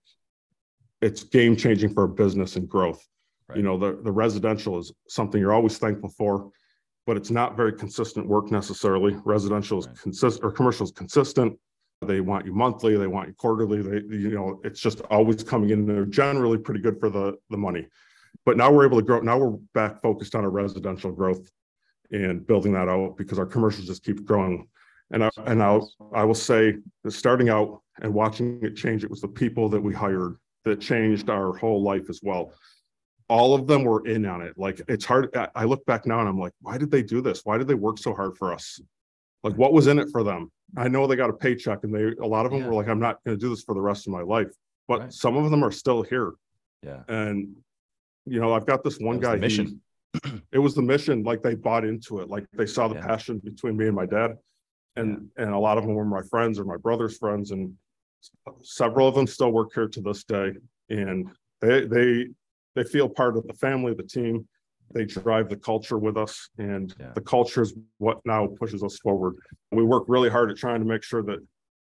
it's game changing for a business and growth. Right. You know, the, the residential is something you're always thankful for, but it's not very consistent work necessarily. Residential is right. consistent, or commercial is consistent. They want you monthly, they want you quarterly. They, you know, it's just always coming in. They're generally pretty good for the, the money, but now we're able to grow. Now we're back focused on a residential growth and building that out, because our commercials just keep growing. And I, and I'll, I will say that starting out and watching it change, it was the people that we hired that changed our whole life as well. all of them were in on it. Like, it's hard. I look back now and I'm like, why did they do this? Why did they work so hard for us? Like, what was in it for them? I know they got a paycheck, and they, a lot of them yeah. were like, I'm not going to do this for the rest of my life, but right. some of them are still here. Yeah. And, you know, I've got this one guy, mission. He, it was the mission. Like, they bought into it. Like, they saw the yeah. passion between me and my dad. And, yeah. and a lot of them were my friends or my brother's friends. And several of them still work here to this day. And they, they, they feel part of the family, the team. They drive the culture with us, and yeah. the culture is what now pushes us forward. We work really hard at trying to make sure that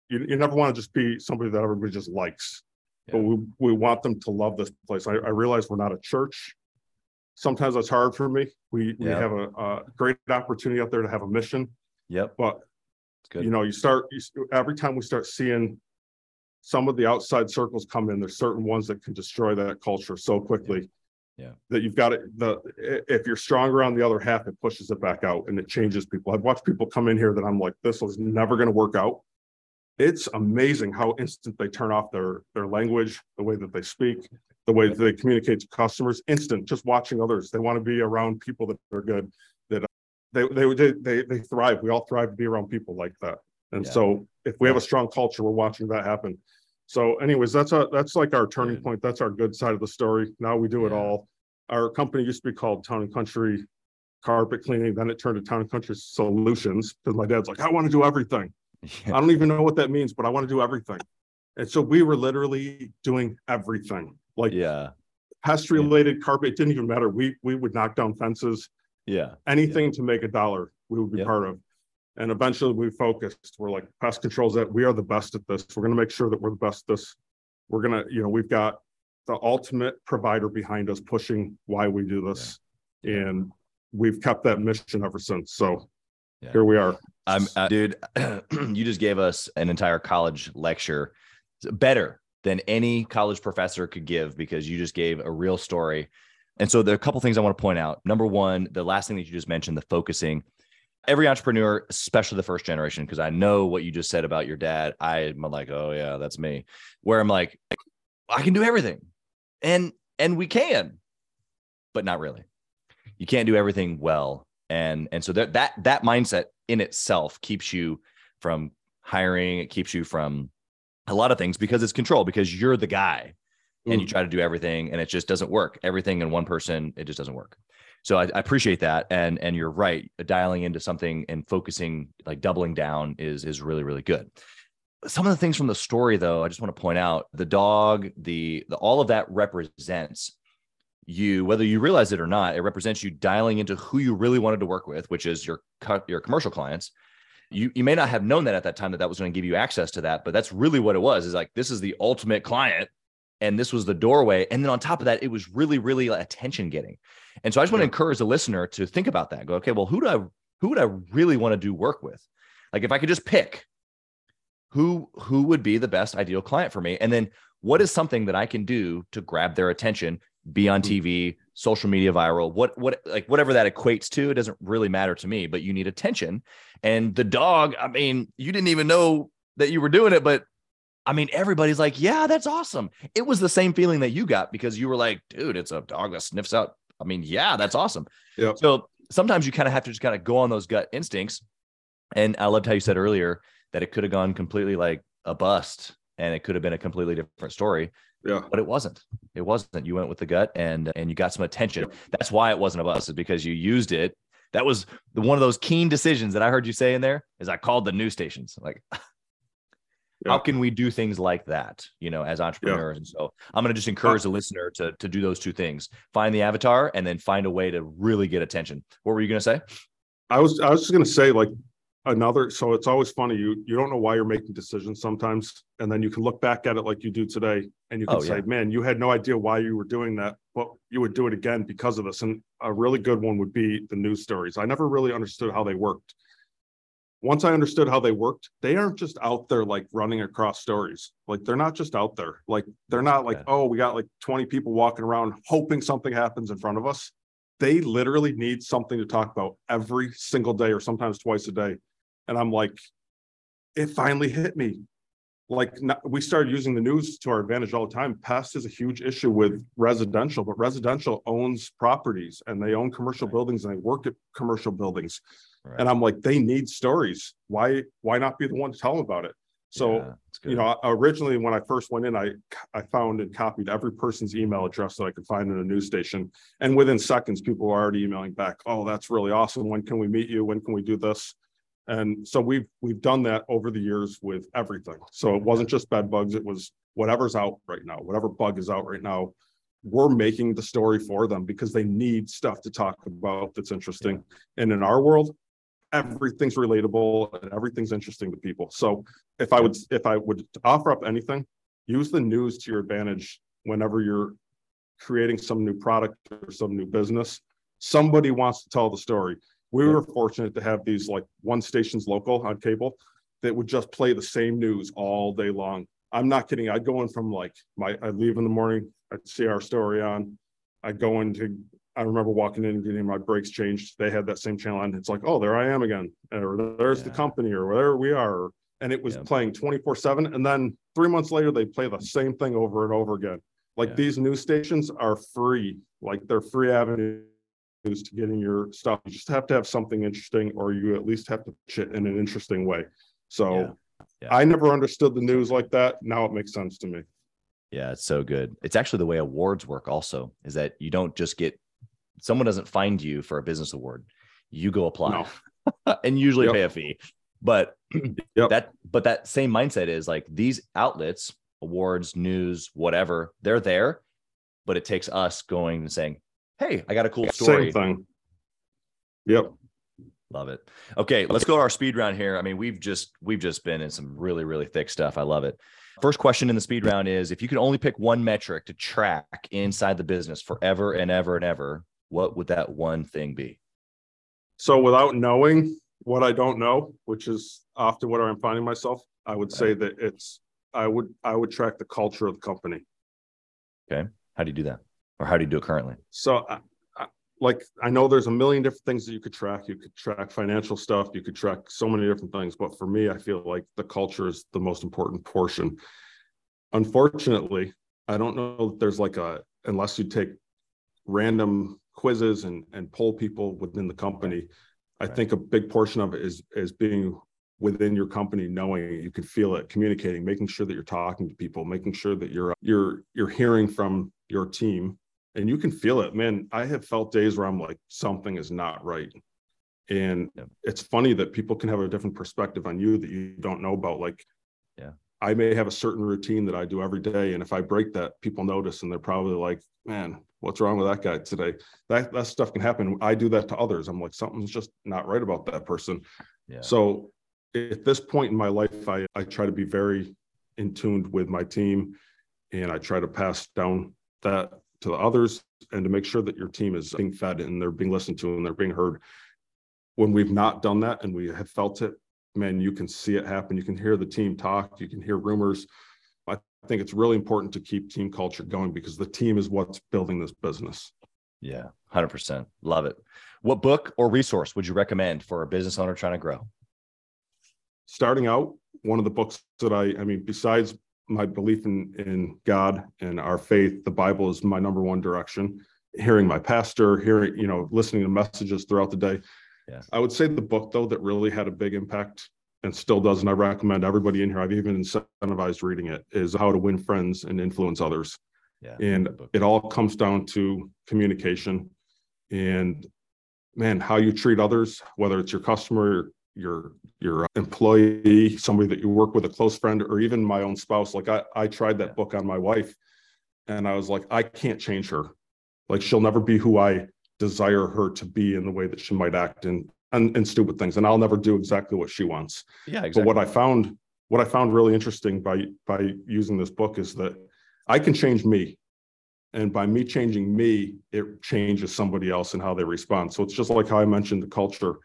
you, you never want to just be somebody that everybody just likes, yeah. but we, we want them to love this place. I, I realize we're not a church. Sometimes that's hard for me. We, yeah. we have a, a great opportunity out there to have a mission. Yep. But good. You know, you start, you, every time we start seeing some of the outside circles come in, there's certain ones that can destroy that culture so quickly. Yeah. Yeah, that you've got it. The if you're stronger on the other half, it pushes it back out and it changes people. I've watched people come in here that I'm like, this was never going to work out. It's amazing how instant they turn off their their language, the way that they speak, the way that they communicate to customers. Instant, just watching others. They want to be around people that are good. That they they they they, they thrive. We all thrive to be around people like that. And yeah. so, if we have a strong culture, we're watching that happen. So anyways, that's a, that's like our turning point. That's our good side of the story. Now we do yeah. it all. Our company used to be called Town and Country Carpet Cleaning. Then it turned to Town and Country Solutions, because my dad's like, I want to do everything. Yeah. I don't even know what that means, but I want to do everything. And so we were literally doing everything. Like yeah. pest-related yeah. carpet, it didn't even matter. We we would knock down fences. Yeah, Anything yeah. to make a dollar, we would be yeah. part of. And eventually we focused, we're like, pest control's that we are the best at this. We're going to make sure that we're the best at this. We're going to, you know, we've got the ultimate provider behind us pushing why we do this. Yeah. Yeah. And we've kept that mission ever since. So yeah. here we are. I'm uh, dude, you just gave us an entire college lecture, better than any college professor could give, because you just gave a real story. And so there are a couple things I want to point out. Number one, the last thing that you just mentioned, the focusing. Every entrepreneur, especially the first generation, because I know what you just said about your dad. I'm like, oh yeah, that's me. Where I'm like, I can do everything. And and we can, but not really. You can't do everything well. And and so that that that mindset in itself keeps you from hiring. It keeps you from a lot of things, because it's control, because you're the guy and mm-hmm. you try to do everything and it just doesn't work. Everything in one person, it just doesn't work. So I, I appreciate that. And, and you're right. Dialing into something and focusing, like doubling down is, is really, really good. Some of the things from the story though, I just want to point out, the dog, the, the, all of that represents you, whether you realize it or not, it represents you dialing into who you really wanted to work with, which is your, your commercial clients. You, you may not have known that at that time that that was going to give you access to that, but that's really what it was, is like, this is the ultimate client. And this was the doorway. And then on top of that, it was really, really attention getting. And so I just want to encourage the listener to think about that. Go, okay, well, who do I, who would I really want to do work with? Like, if I could just pick who, who would be the best ideal client for me? And then what is something that I can do to grab their attention, be on T V, social media, viral, what, what, like whatever that equates to, it doesn't really matter to me, but you need attention. And the dog, I mean, you didn't even know that you were doing it, but I mean, everybody's like, yeah, that's awesome. It was the same feeling that you got, because you were like, dude, it's a dog that sniffs out. I mean, yeah, that's awesome. Yep. So sometimes you kind of have to just kind of go on those gut instincts. And I loved how you said earlier that it could have gone completely like a bust and it could have been a completely different story, yeah. but it wasn't, it wasn't, you went with the gut and, and you got some attention. Yep. That's why it wasn't a bust, is because you used it. That was the, one of those keen decisions that I heard you say in there, is I called the news stations. Like, yeah. how can we do things like that, you know, as entrepreneurs? Yeah. And so I'm going to just encourage the listener to, to do those two things, find the avatar and then find a way to really get attention. What were you going to say? I was, I was just going to say like another, so it's always funny. You, you don't know why you're making decisions sometimes. And then you can look back at it like you do today and you can oh, say, yeah. man, you had no idea why you were doing that, but you would do it again because of this. And a really good one would be the news stories. I never really understood how they worked. Once I understood how they worked, they aren't just out there like running across stories. Like they're not just out there. Like they're not like, yeah. oh, we got like twenty people walking around hoping something happens in front of us. They literally need something to talk about every single day or sometimes twice a day. And I'm like, it finally hit me. like we started using the news to our advantage all the time. Pest is a huge issue with residential, but residential owns properties and they own commercial right. buildings and they work at commercial buildings. Right. And I'm like, they need stories. Why, why not be the one to tell them about it? So, yeah, you know, originally when I first went in, I, I found and copied every person's email address that I could find in a news station. And within seconds, people were already emailing back. Oh, that's really awesome. When can we meet you? When can we do this? And so we've we've done that over the years with everything. So it wasn't just bed bugs. It was whatever's out right now, whatever bug is out right now. We're making the story for them because they need stuff to talk about that's interesting. Yeah. And in our world, everything's relatable and everything's interesting to people. So if I would if I would offer up anything, use the news to your advantage whenever you're creating some new product or some new business. Somebody wants to tell the story. We were fortunate to have these like one station's local on cable that would just play the same news all day long. I'm not kidding. I'd go in from like my, I'd leave in the morning. I'd see our story on. I'd go into, I remember walking in and getting my brakes changed. They had that same channel on. It's like, oh, there I am again. Or there's yeah. the company or wherever we are. And it was yeah. playing twenty-four seven. And then three months later, they play the same thing over and over again. Like yeah. these news stations are free. Like they're free avenues to getting your stuff. You just have to have something interesting, or you at least have to pitch it in an interesting way. So yeah. Yeah. I never understood the news like that. Now it makes sense to me. Yeah, it's so good. It's actually the way awards work also, is that you don't just get, someone doesn't find you for a business award. You go apply no. and usually yep. pay a fee. But yep. that, but that same mindset is like these outlets, awards, news, whatever, they're there, but it takes us going and saying, hey, I got a cool story. Same thing. Yep. Love it. Okay. Let's go to our speed round here. I mean, we've just, we've just been in some really, really thick stuff. I love it. First question in the speed round is, if you could only pick one metric to track inside the business forever and ever and ever, what would that one thing be? So without knowing what I don't know, which is often what I'm finding myself, I would right. say that it's, I would, I would track the culture of the company. Okay. How do you do that? Or how do you do it currently? So I, I, like, I know there's a million different things that you could track. You could track financial stuff. You could track so many different things. But for me, I feel like the culture is the most important portion. Unfortunately, I don't know that there's like a, unless you take random quizzes and, and poll people within the company, right. I think a big portion of it is, is being within your company, knowing you can feel it, communicating, making sure that you're talking to people, making sure that you're, you're, you're hearing from your team. And you can feel it, man. I have felt days where I'm like, something is not right. And yeah. it's funny that people can have a different perspective on you that you don't know about. Like, yeah, I may have a certain routine that I do every day. And if I break that, people notice, and they're probably like, man, what's wrong with that guy today? That that stuff can happen. I do that to others. I'm like, something's just not right about that person. Yeah. So at this point in my life, I, I try to be very in tune with my team, and I try to pass down that to the others, and to make sure that your team is being fed and they're being listened to and they're being heard. When we've not done that and we have felt it, man, you can see it happen. You can hear the team talk. You can hear rumors. I think it's really important to keep team culture going, because the team is what's building this business. Yeah, one hundred percent. Love it. What book or resource would you recommend for a business owner trying to grow? Starting out, one of the books that I, I mean, besides my belief in, in God and our faith, the Bible is my number one direction. Hearing my pastor, hearing, you know, listening to messages throughout the day. Yeah. I would say the book, though, that really had a big impact and still does, and I recommend everybody in here, I've even incentivized reading it, is How to Win Friends and Influence Others. Yeah, and it all comes down to communication and, man, how you treat others, whether it's your customer, your your employee, somebody that you work with, a close friend, or even my own spouse. Like I, I tried that yeah. book on my wife, and I was like, I can't change her. Like, she'll never be who I desire her to be in the way that she might act and and, and stupid things. And I'll never do exactly what she wants. Yeah, exactly. But what I found, what I found really interesting by by using this book is that I can change me. And by me changing me, it changes somebody else and how they respond. So it's just like how I mentioned the culture.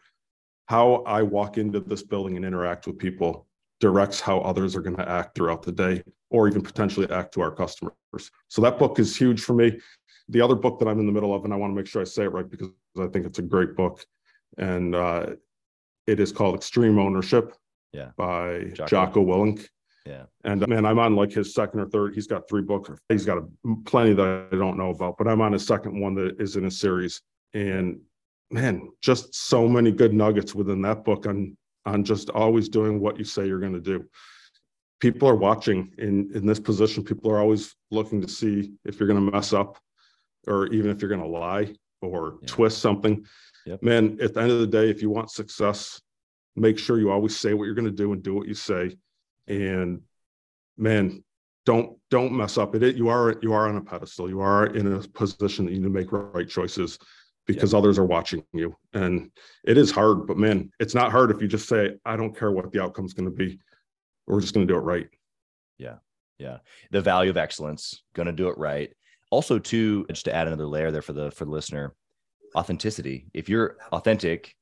How I walk into this building and interact with people directs how others are going to act throughout the day, or even potentially act to our customers. So that book is huge for me. The other book that I'm in the middle of, and I want to make sure I say it right because I think it's a great book, and uh, it is called Extreme Ownership yeah. by Jocko Willink. Yeah. And man, I'm on like his second or third. He's got three books. He's got a, plenty that I don't know about, but I'm on his second one that is in a series. And man, just so many good nuggets within that book on, on just always doing what you say you're going to do. People are watching in, in this position. People are always looking to see if you're going to mess up or even if you're going to lie or yeah. twist something. Yep. Man, at the end of the day, if you want success, make sure you always say what you're going to do and do what you say. And man, don't don't mess up. It, it you are you are on a pedestal. You are in a position that you need to make right choices because yep. others are watching you. And it is hard, but man, it's not hard if you just say, I don't care what the outcome's going to be. We're just going to do it right. Yeah, yeah. The value of excellence. Going to do it right. Also, too, just to add another layer there for the for the listener, authenticity. If you're authentic,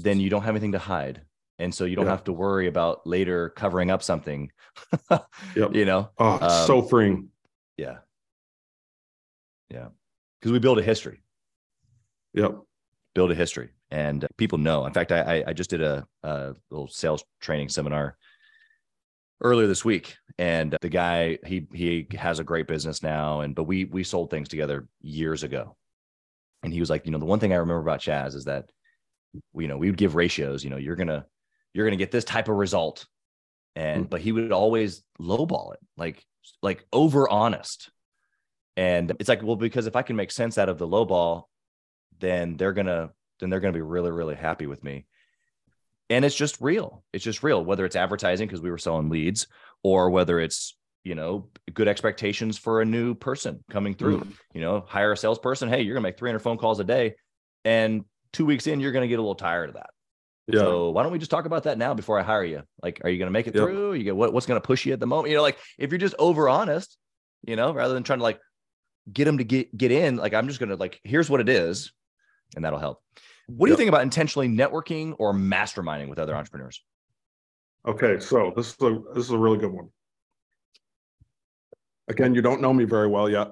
then you don't have anything to hide. And so you don't yeah. have to worry about later covering up something, yep. you know? Oh, it's um, so freeing. Yeah. Yeah. Because we build a history. Yep. Build a history. And people know. In fact, I, I just did a, a little sales training seminar earlier this week. And the guy, he he has a great business now. And but we we sold things together years ago. And he was like, you know, the one thing I remember about Chaz is that, you know, we would give ratios, you know, you're going to, you're going to get this type of result. And, mm-hmm. but he would always lowball it, like, like over honest. And it's like, well, because if I can make sense out of the lowball, then they're going to, then they're going to be really, really happy with me. And it's just real. It's just real, whether it's advertising, because we were selling leads, or whether it's, you know, good expectations for a new person coming through, mm-hmm. you know, hire a salesperson. Hey, you're gonna make three hundred phone calls a day. And two weeks in, you're gonna get a little tired of that. Yeah. So why don't we just talk about that now before I hire you? Like, are you gonna make it yep. through? You get what, what's gonna push you at the moment? You know, like if you're just over honest, you know, rather than trying to like get them to get, get in, like, I'm just gonna like, here's what it is. And that'll help. What do yep. you think about intentionally networking or masterminding with other entrepreneurs? Okay, so this is a, this is a really good one. Again, you don't know me very well yet,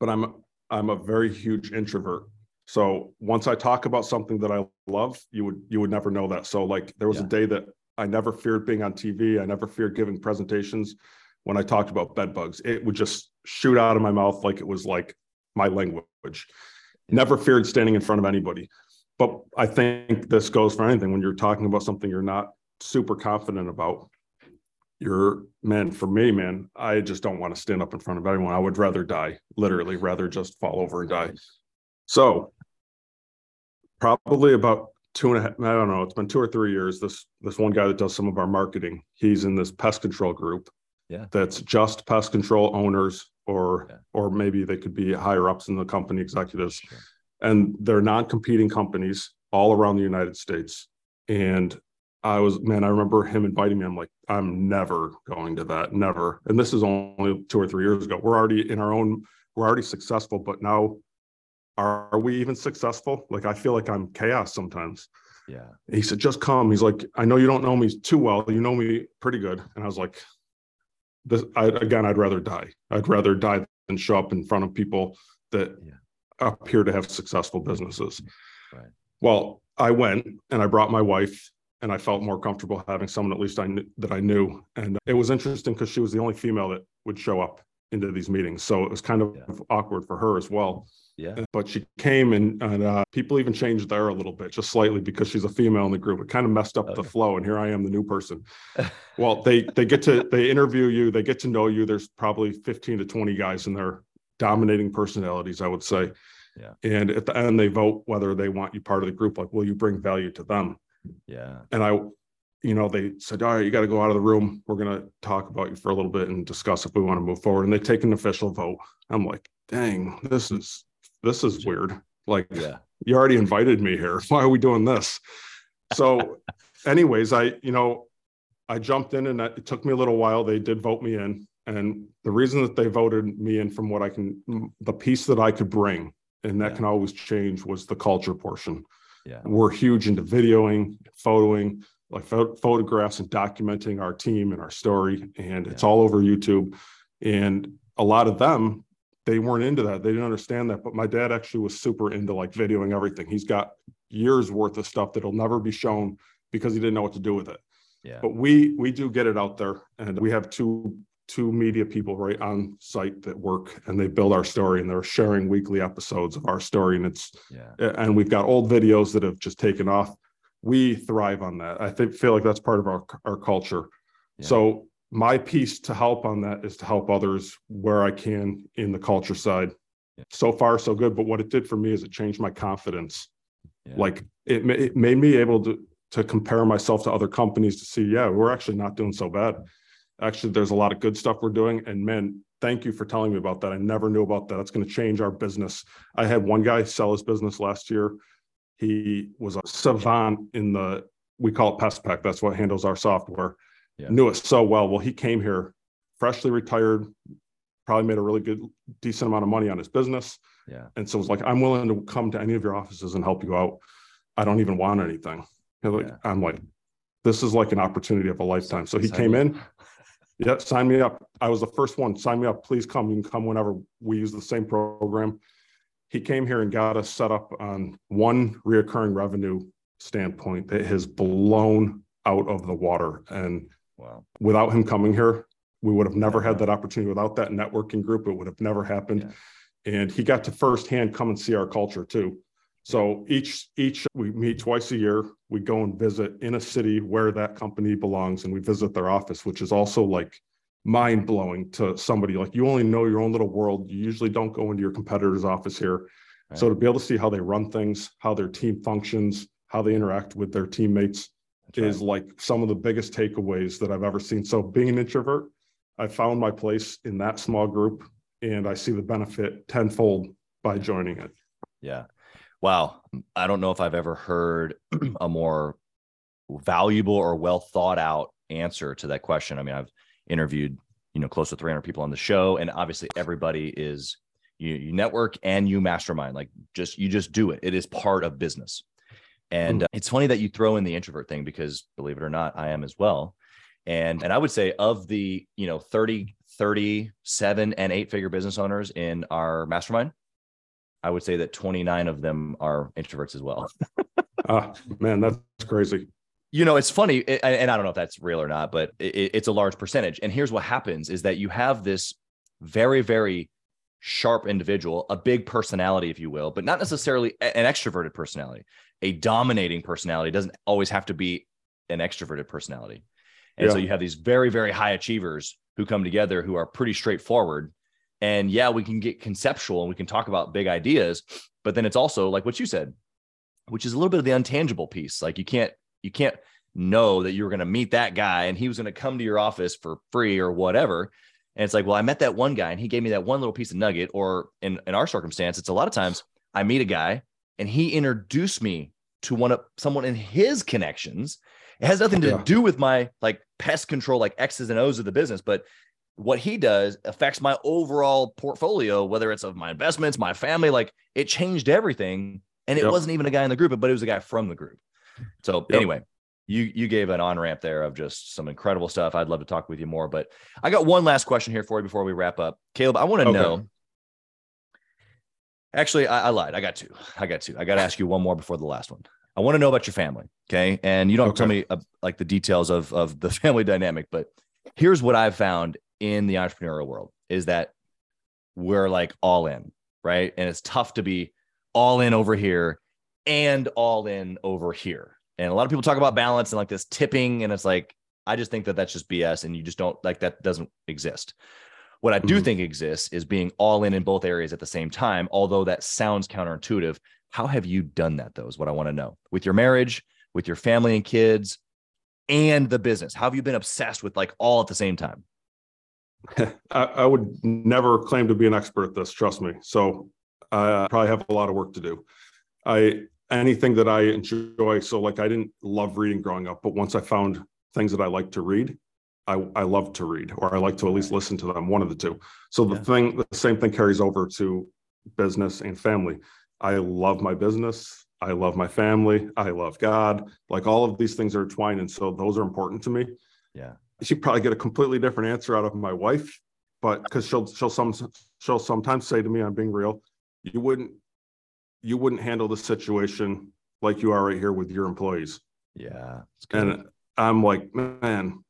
but I'm I'm a very huge introvert. So once I talk about something that I love, you would you would never know that. So like there was yeah. a day that I never feared being on T V. I never feared giving presentations. When I talked about bed bugs, it would just shoot out of my mouth like it was like my language. Never feared standing in front of anybody. But I think this goes for anything. When you're talking about something you're not super confident about, You're man, for me, man, I just don't want to stand up in front of anyone. I would rather die, literally, rather just fall over and die. So probably about two and a half, I don't know, it's been two or three years. This this one guy that does some of our marketing, he's in this pest control group. Yeah. That's just pest control owners, or yeah. or maybe they could be higher ups in the company, executives. Sure. And they're non-competing companies all around the United States. And I was, man, I remember him inviting me. I'm like, I'm never going to that, never. And this is only two or three years ago. We're already in our own, we're already successful, but now are, are we even successful? Like, I feel like I'm chaos sometimes. Yeah. And he said, just come. He's like, I know you don't know me too well. You know me pretty good. And I was like, this, I, again, I'd rather die. I'd rather die than show up in front of people that yeah. appear to have successful businesses. Right. Well, I went and I brought my wife. And I felt more comfortable having someone at least I knew, that I knew. And it was interesting because she was the only female that would show up into these meetings. So it was kind of yeah. awkward for her as well. Yeah. But she came and, and uh, people even changed there a little bit, just slightly, because she's a female in the group. It kind of messed up okay. the flow. And here I am, the new person. Well, they they get to, they interview you, they get to know you. There's probably fifteen to twenty guys in their dominating personalities, I would say. Yeah. And at the end, they vote whether they want you part of the group. Like, will you bring value to them? Yeah. And I, you know, they said, all right, you got to go out of the room. We're going to talk about you for a little bit and discuss if we want to move forward. And they take an official vote. I'm like, dang, this is, this is weird. Like, yeah. you already invited me here. Why are we doing this? So anyways, I, you know, I jumped in and it took me a little while. They did vote me in. And the reason that they voted me in, from what I can, the piece that I could bring, and that yeah. can always change, was the culture portion. Yeah. We're huge into videoing, photoing, like ph- photographs and documenting our team and our story. And yeah. it's all over YouTube. And a lot of them, they weren't into that. They didn't understand that. But my dad actually was super into like videoing everything. He's got years worth of stuff that'll never be shown because he didn't know what to do with it. Yeah. But we we do get it out there, and we have two two media people right on site that work, and they build our story, and they're sharing weekly episodes of our story, and it's yeah. and we've got old videos that have just taken off. We thrive on that. I think feel like that's part of our our culture. Yeah. So my piece to help on that is to help others where I can in the culture side. Yeah. So far, so good. But what it did for me is it changed my confidence. Yeah. Like it, it made me able to to compare myself to other companies to see, yeah, we're actually not doing so bad. Actually, there's a lot of good stuff we're doing. And man, thank you for telling me about that. I never knew about that. That's going to change our business. I had one guy sell his business last year. He was a savant in the, we call it PestPack. That's what handles our software. Yeah. Knew it so well. Well, he came here freshly retired, probably made a really good, decent amount of money on his business. Yeah. And so it was like, I'm willing to come to any of your offices and help you out. I don't even want anything. Like, yeah. I'm like, this is like an opportunity of a lifetime. So he sign came in, yeah, sign me up. I was the first one, sign me up, please come. You can come whenever. We use the same program. He came here and got us set up on one reoccurring revenue standpoint that has blown out of the water. And wow. without him coming here, we would have never had that opportunity. Without that networking group, it would have never happened. Yeah. And he got to firsthand come and see our culture too. So each, each we meet twice a year, we go and visit in a city where that company belongs, and we visit their office, which is also like mind blowing to somebody. Like, you only know your own little world. You usually don't go into your competitor's office here. Right. So to be able to see how they run things, how their team functions, how they interact with their teammates That's is right. like some of the biggest takeaways that I've ever seen. So being an introvert, I found my place in that small group, and I see the benefit tenfold by joining it. Yeah. Wow. I don't know if I've ever heard a more valuable or well thought out answer to that question. I mean, I've interviewed, you know, close to three hundred people on the show, and obviously everybody is, you, you network and you mastermind, like just, you just do it. It is part of business. And mm-hmm. uh, it's funny that you throw in the introvert thing, because believe it or not, I am as well. And, and I would say of the, you know, thirty, thirty-seven and eight figure business owners in our mastermind, I would say that twenty-nine of them are introverts as well. Ah, man, that's crazy. You know, it's funny. And I don't know if that's real or not, but it's a large percentage. And here's what happens is that you have this very, very sharp individual, a big personality, if you will, but not necessarily an extroverted personality. A dominating personality doesn't always have to be an extroverted personality. And yeah. so you have these very, very high achievers who come together who are pretty straightforward. And yeah, we can get conceptual and we can talk about big ideas, but then it's also like what you said, which is a little bit of the intangible piece. Like you can't, you can't know that you were going to meet that guy and he was going to come to your office for free or whatever. And it's like, well, I met that one guy and he gave me that one little piece of nugget, or in, in our circumstance, it's a lot of times I meet a guy and he introduced me to one of someone in his connections. It has nothing to yeah. do with my like pest control, like X's and O's of the business, but what he does affects my overall portfolio, whether it's of my investments, my family, like it changed everything. And it yep. wasn't even a guy in the group, but it was a guy from the group. So yep. anyway, you, you gave an on-ramp there of just some incredible stuff. I'd love to talk with you more, but I got one last question here for you before we wrap up. Caleb, I want to okay. know, actually, I, I lied. I got two. I got two. I got to ask you one more before the last one. I want to know about your family. Okay. And you don't okay. tell me uh, like the details of, of the family dynamic, but here's what I've found in the entrepreneurial world is that we're like all in, right? And it's tough to be all in over here and all in over here. And a lot of people talk about balance and like this tipping. And it's like, I just think that that's just B S. And you just don't like, that doesn't exist. What I do mm-hmm. think exists is being all in in both areas at the same time. Although that sounds counterintuitive. How have you done that though, is what I want to know, with your marriage, with your family and kids and the business. How have you been obsessed with like all at the same time? I, I would never claim to be an expert at this, trust me. So I probably have a lot of work to do. I anything that I enjoy. So like I didn't love reading growing up, but once I found things that I like to read, I, I love to read, or I like to at least listen to them, one of the two. So the yeah. thing, the same thing carries over to business and family. I love my business. I love my family. I love God. Like all of these things are entwined. And so those are important to me. Yeah. She'd probably get a completely different answer out of my wife, but because she'll she'll some she'll sometimes say to me, I'm being real, you wouldn't you wouldn't handle the situation like you are right here with your employees. Yeah, it's good. And I'm like, man,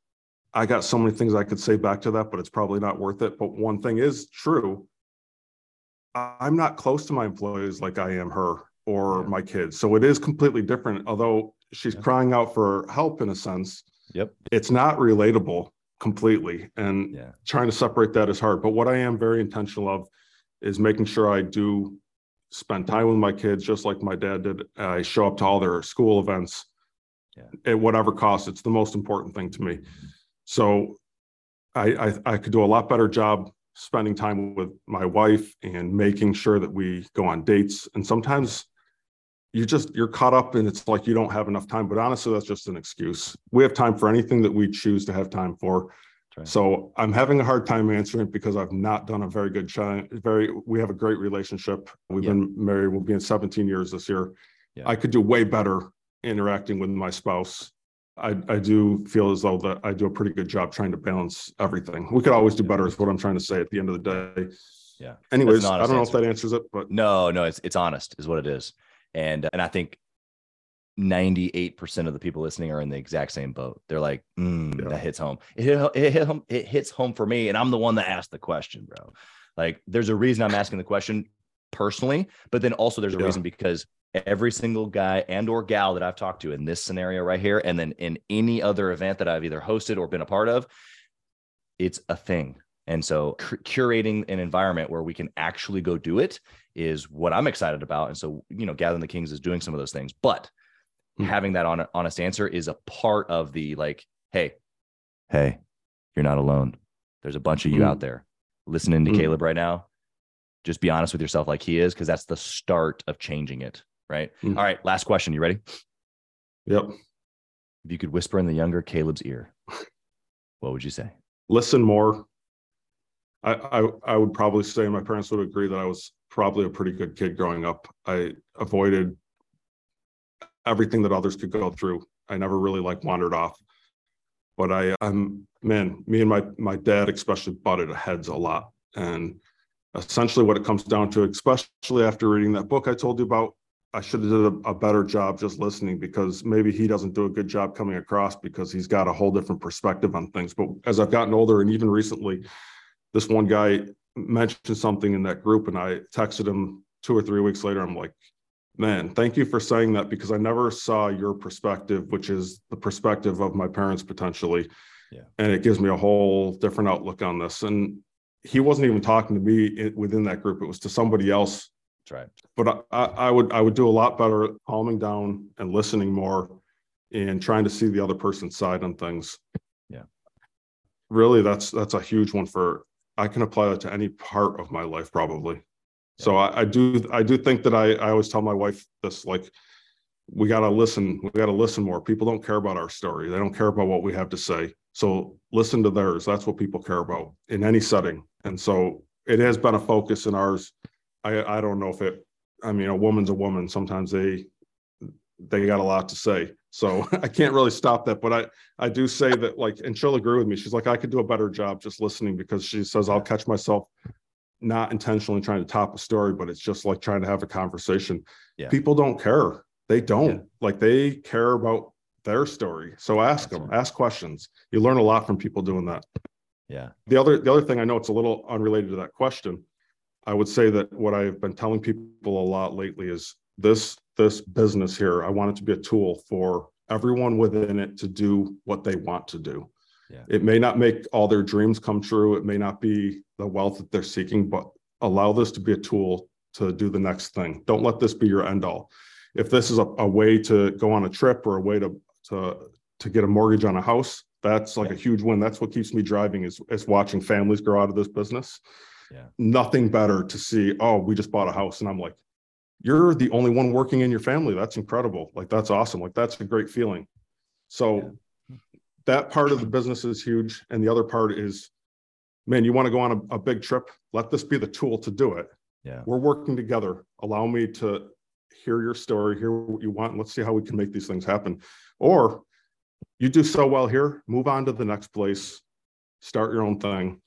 I got so many things I could say back to that, but it's probably not worth it. But one thing is true. I'm not close to my employees like I am her or yeah. my kids. So it is completely different. Although she's yeah. crying out for help in a sense. Yep. It's not relatable completely. And yeah. trying to separate that is hard. But what I am very intentional of is making sure I do spend time with my kids, just like my dad did. I show up to all their school events yeah. at whatever cost. It's the most important thing to me. So I, I, I could do a lot better job spending time with my wife and making sure that we go on dates. And sometimes you just, you're caught up and it's like, you don't have enough time, but honestly, that's just an excuse. We have time for anything that we choose to have time for. Right. So I'm having a hard time answering because I've not done a very good job. Very, we have a great relationship. We've yeah. been married. We'll be in seventeen years this year. Yeah. I could do way better interacting with my spouse. I, I do feel as though that I do a pretty good job trying to balance everything. We could always do better is what I'm trying to say at the end of the day. Yeah. Anyways, I don't know answer. if that answers it, but no, no, it's, it's honest is what it is. And, and I think ninety-eight percent of the people listening are in the exact same boat. They're like, mm, yeah. that hits home. It, hit, it, hit home. It hits home for me. And I'm the one that asked the question, bro. Like there's a reason I'm asking the question personally, but then also there's a yeah. reason because every single guy and or gal that I've talked to in this scenario right here, and then in any other event that I've either hosted or been a part of, it's a thing. And so cur- curating an environment where we can actually go do it is what I'm excited about. And so, you know, Gathering the Kings is doing some of those things, but mm-hmm. having that on honest answer is a part of the like, hey, hey, you're not alone. There's a bunch of you mm-hmm. out there listening to mm-hmm. Caleb right now. Just be honest with yourself like he is, because that's the start of changing it. Right. Mm-hmm. All right. Last question. You ready? Yep. If you could whisper in the younger Caleb's ear, what would you say? Listen more. I, I, I would probably say my parents would agree that I was probably a pretty good kid growing up. I avoided everything that others could go through. I never really like wandered off, but I, I'm, man, me and my, my dad especially butted heads a lot. And essentially what it comes down to, especially after reading that book I told you about, I should have done a better job just listening, because maybe he doesn't do a good job coming across because he's got a whole different perspective on things. But as I've gotten older, and even recently, this one guy mentioned something in that group and I texted him two or three weeks later. I'm like, man, thank you for saying that, because I never saw your perspective, which is the perspective of my parents potentially. Yeah. And it gives me a whole different outlook on this. And he wasn't even talking to me within that group. It was to somebody else. That's right. But I, I would I would do a lot better at calming down and listening more and trying to see the other person's side on things. Yeah. Really, that's that's a huge one for, I can apply that to any part of my life probably. Yeah. So I, I do I do think that I, I always tell my wife this, like, we gotta listen, we gotta listen more. People don't care about our story. They don't care about what we have to say. So listen to theirs. That's what people care about in any setting. And so it has been a focus in ours. I, I don't know if it, I mean, a woman's a woman. Sometimes they, they got a lot to say. So I can't really stop that. But I, I do say that, like, and she'll agree with me. She's like, I could do a better job just listening, because she says, I'll catch myself not intentionally trying to top a story, but it's just like trying to have a conversation. Yeah. People don't care. They don't yeah. like, they care about their story. So ask That's them, right. ask questions. You learn a lot from people doing that. Yeah. The other, the other thing, I know it's a little unrelated to that question, I would say that what I've been telling people a lot lately is this, this business here, I want it to be a tool for everyone within it to do what they want to do. Yeah. It may not make all their dreams come true. It may not be the wealth that they're seeking, but allow this to be a tool to do the next thing. Don't let this be your end all. If this is a, a way to go on a trip or a way to, to, to get a mortgage on a house, that's like yeah. a huge win. That's what keeps me driving is, is watching families grow out of this business. Yeah. Nothing better to see, oh, we just bought a house. And I'm like, you're the only one working in your family. That's incredible. Like, that's awesome. Like, that's a great feeling. So yeah. that part of the business is huge. And the other part is, man, you want to go on a, a big trip. Let this be the tool to do it. Yeah. We're working together. Allow me to hear your story, hear what you want. And let's see how we can make these things happen. Or you do so well here, move on to the next place, start your own thing.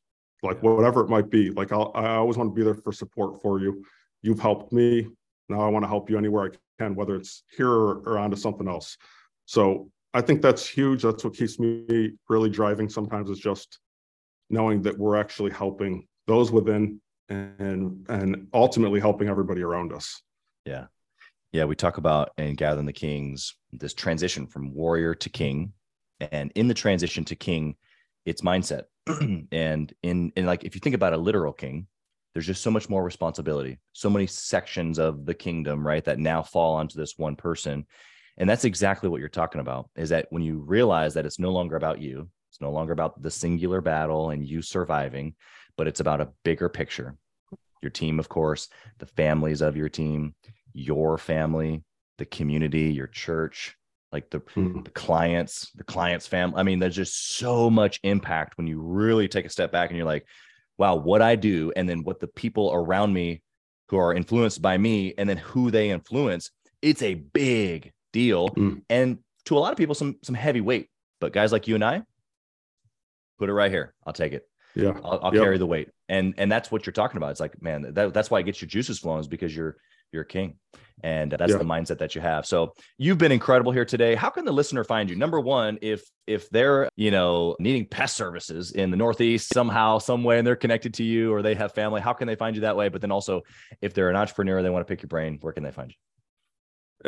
Like whatever it might be, like I'll, I always want to be there for support for you. You've helped me. Now I want to help you anywhere I can, whether it's here or, or onto something else. So I think that's huge. That's what keeps me really driving sometimes, is just knowing that we're actually helping those within and and ultimately helping everybody around us. Yeah. Yeah. We talk about in Gathering the Kings, this transition from warrior to king. And in the transition to king, it's mindset. And in, in like, if you think about a literal king, there's just so much more responsibility, so many sections of the kingdom, right, that now fall onto this one person. And that's exactly what you're talking about, is that when you realize that it's no longer about you, it's no longer about the singular battle and you surviving, but it's about a bigger picture. Your team, of course, the families of your team, your family, the community, your church, like the, mm-hmm. the clients, the client's family. I mean, there's just so much impact when you really take a step back and you're like, wow, what I do, and then what the people around me who are influenced by me, and then who they influence, it's a big deal. Mm. And to a lot of people, some some heavy weight. But guys like you and I, put it right here. I'll take it. Yeah, I'll, I'll yep. carry the weight. And and that's what you're talking about. It's like, man, that, that's why it gets your juices flowing, is because you're you're a king, and that's yeah. the mindset that you have. So you've been incredible here today. How can the listener find you? Number one, if if they're, you know, needing pest services in the Northeast somehow, some way, and they're connected to you or they have family, how can they find you that way? But then also, if they're an entrepreneur, they want to pick your brain, where can they find you?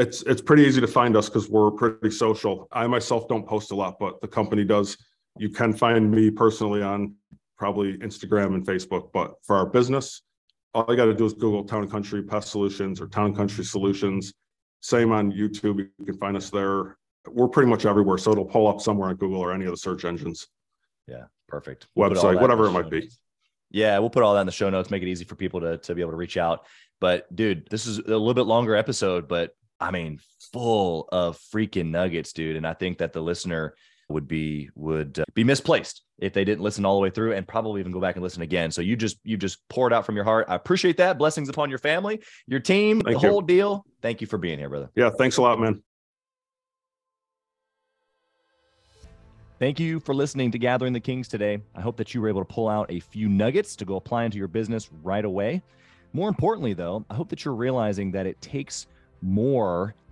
It's it's pretty easy to find us because we're pretty social. I myself don't post a lot, but the company does. You can find me personally on probably Instagram and Facebook, but for our business, all you got to do is Google Town and Country Pest Solutions or Town and Country Solutions. Same on YouTube. You can find us there. We're pretty much everywhere, so it'll pull up somewhere on Google or any of the search engines. Yeah, perfect. We'll website, whatever it might be. Yeah, we'll put all that in the show notes, make it easy for people to, to be able to reach out. But dude, this is a little bit longer episode, but I mean, full of freaking nuggets, dude. And I think that the listener would be would be misplaced if they didn't listen all the way through, and probably even go back and listen again. So you just you just poured out from your heart. I appreciate that. Blessings upon your family, your team, Thank the you. whole deal. Thank you for being here, brother. Yeah, thanks a lot, man. Thank you for listening to Gathering the Kings today. I hope that you were able to pull out a few nuggets to go apply into your business right away. More importantly, though, I hope that you're realizing that it takes more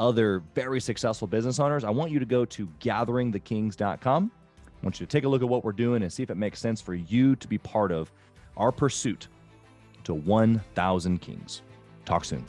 other very successful business owners, I want you to go to gathering the kings dot com. I want you to take a look at what we're doing and see if it makes sense for you to be part of our pursuit to one thousand kings. Talk soon.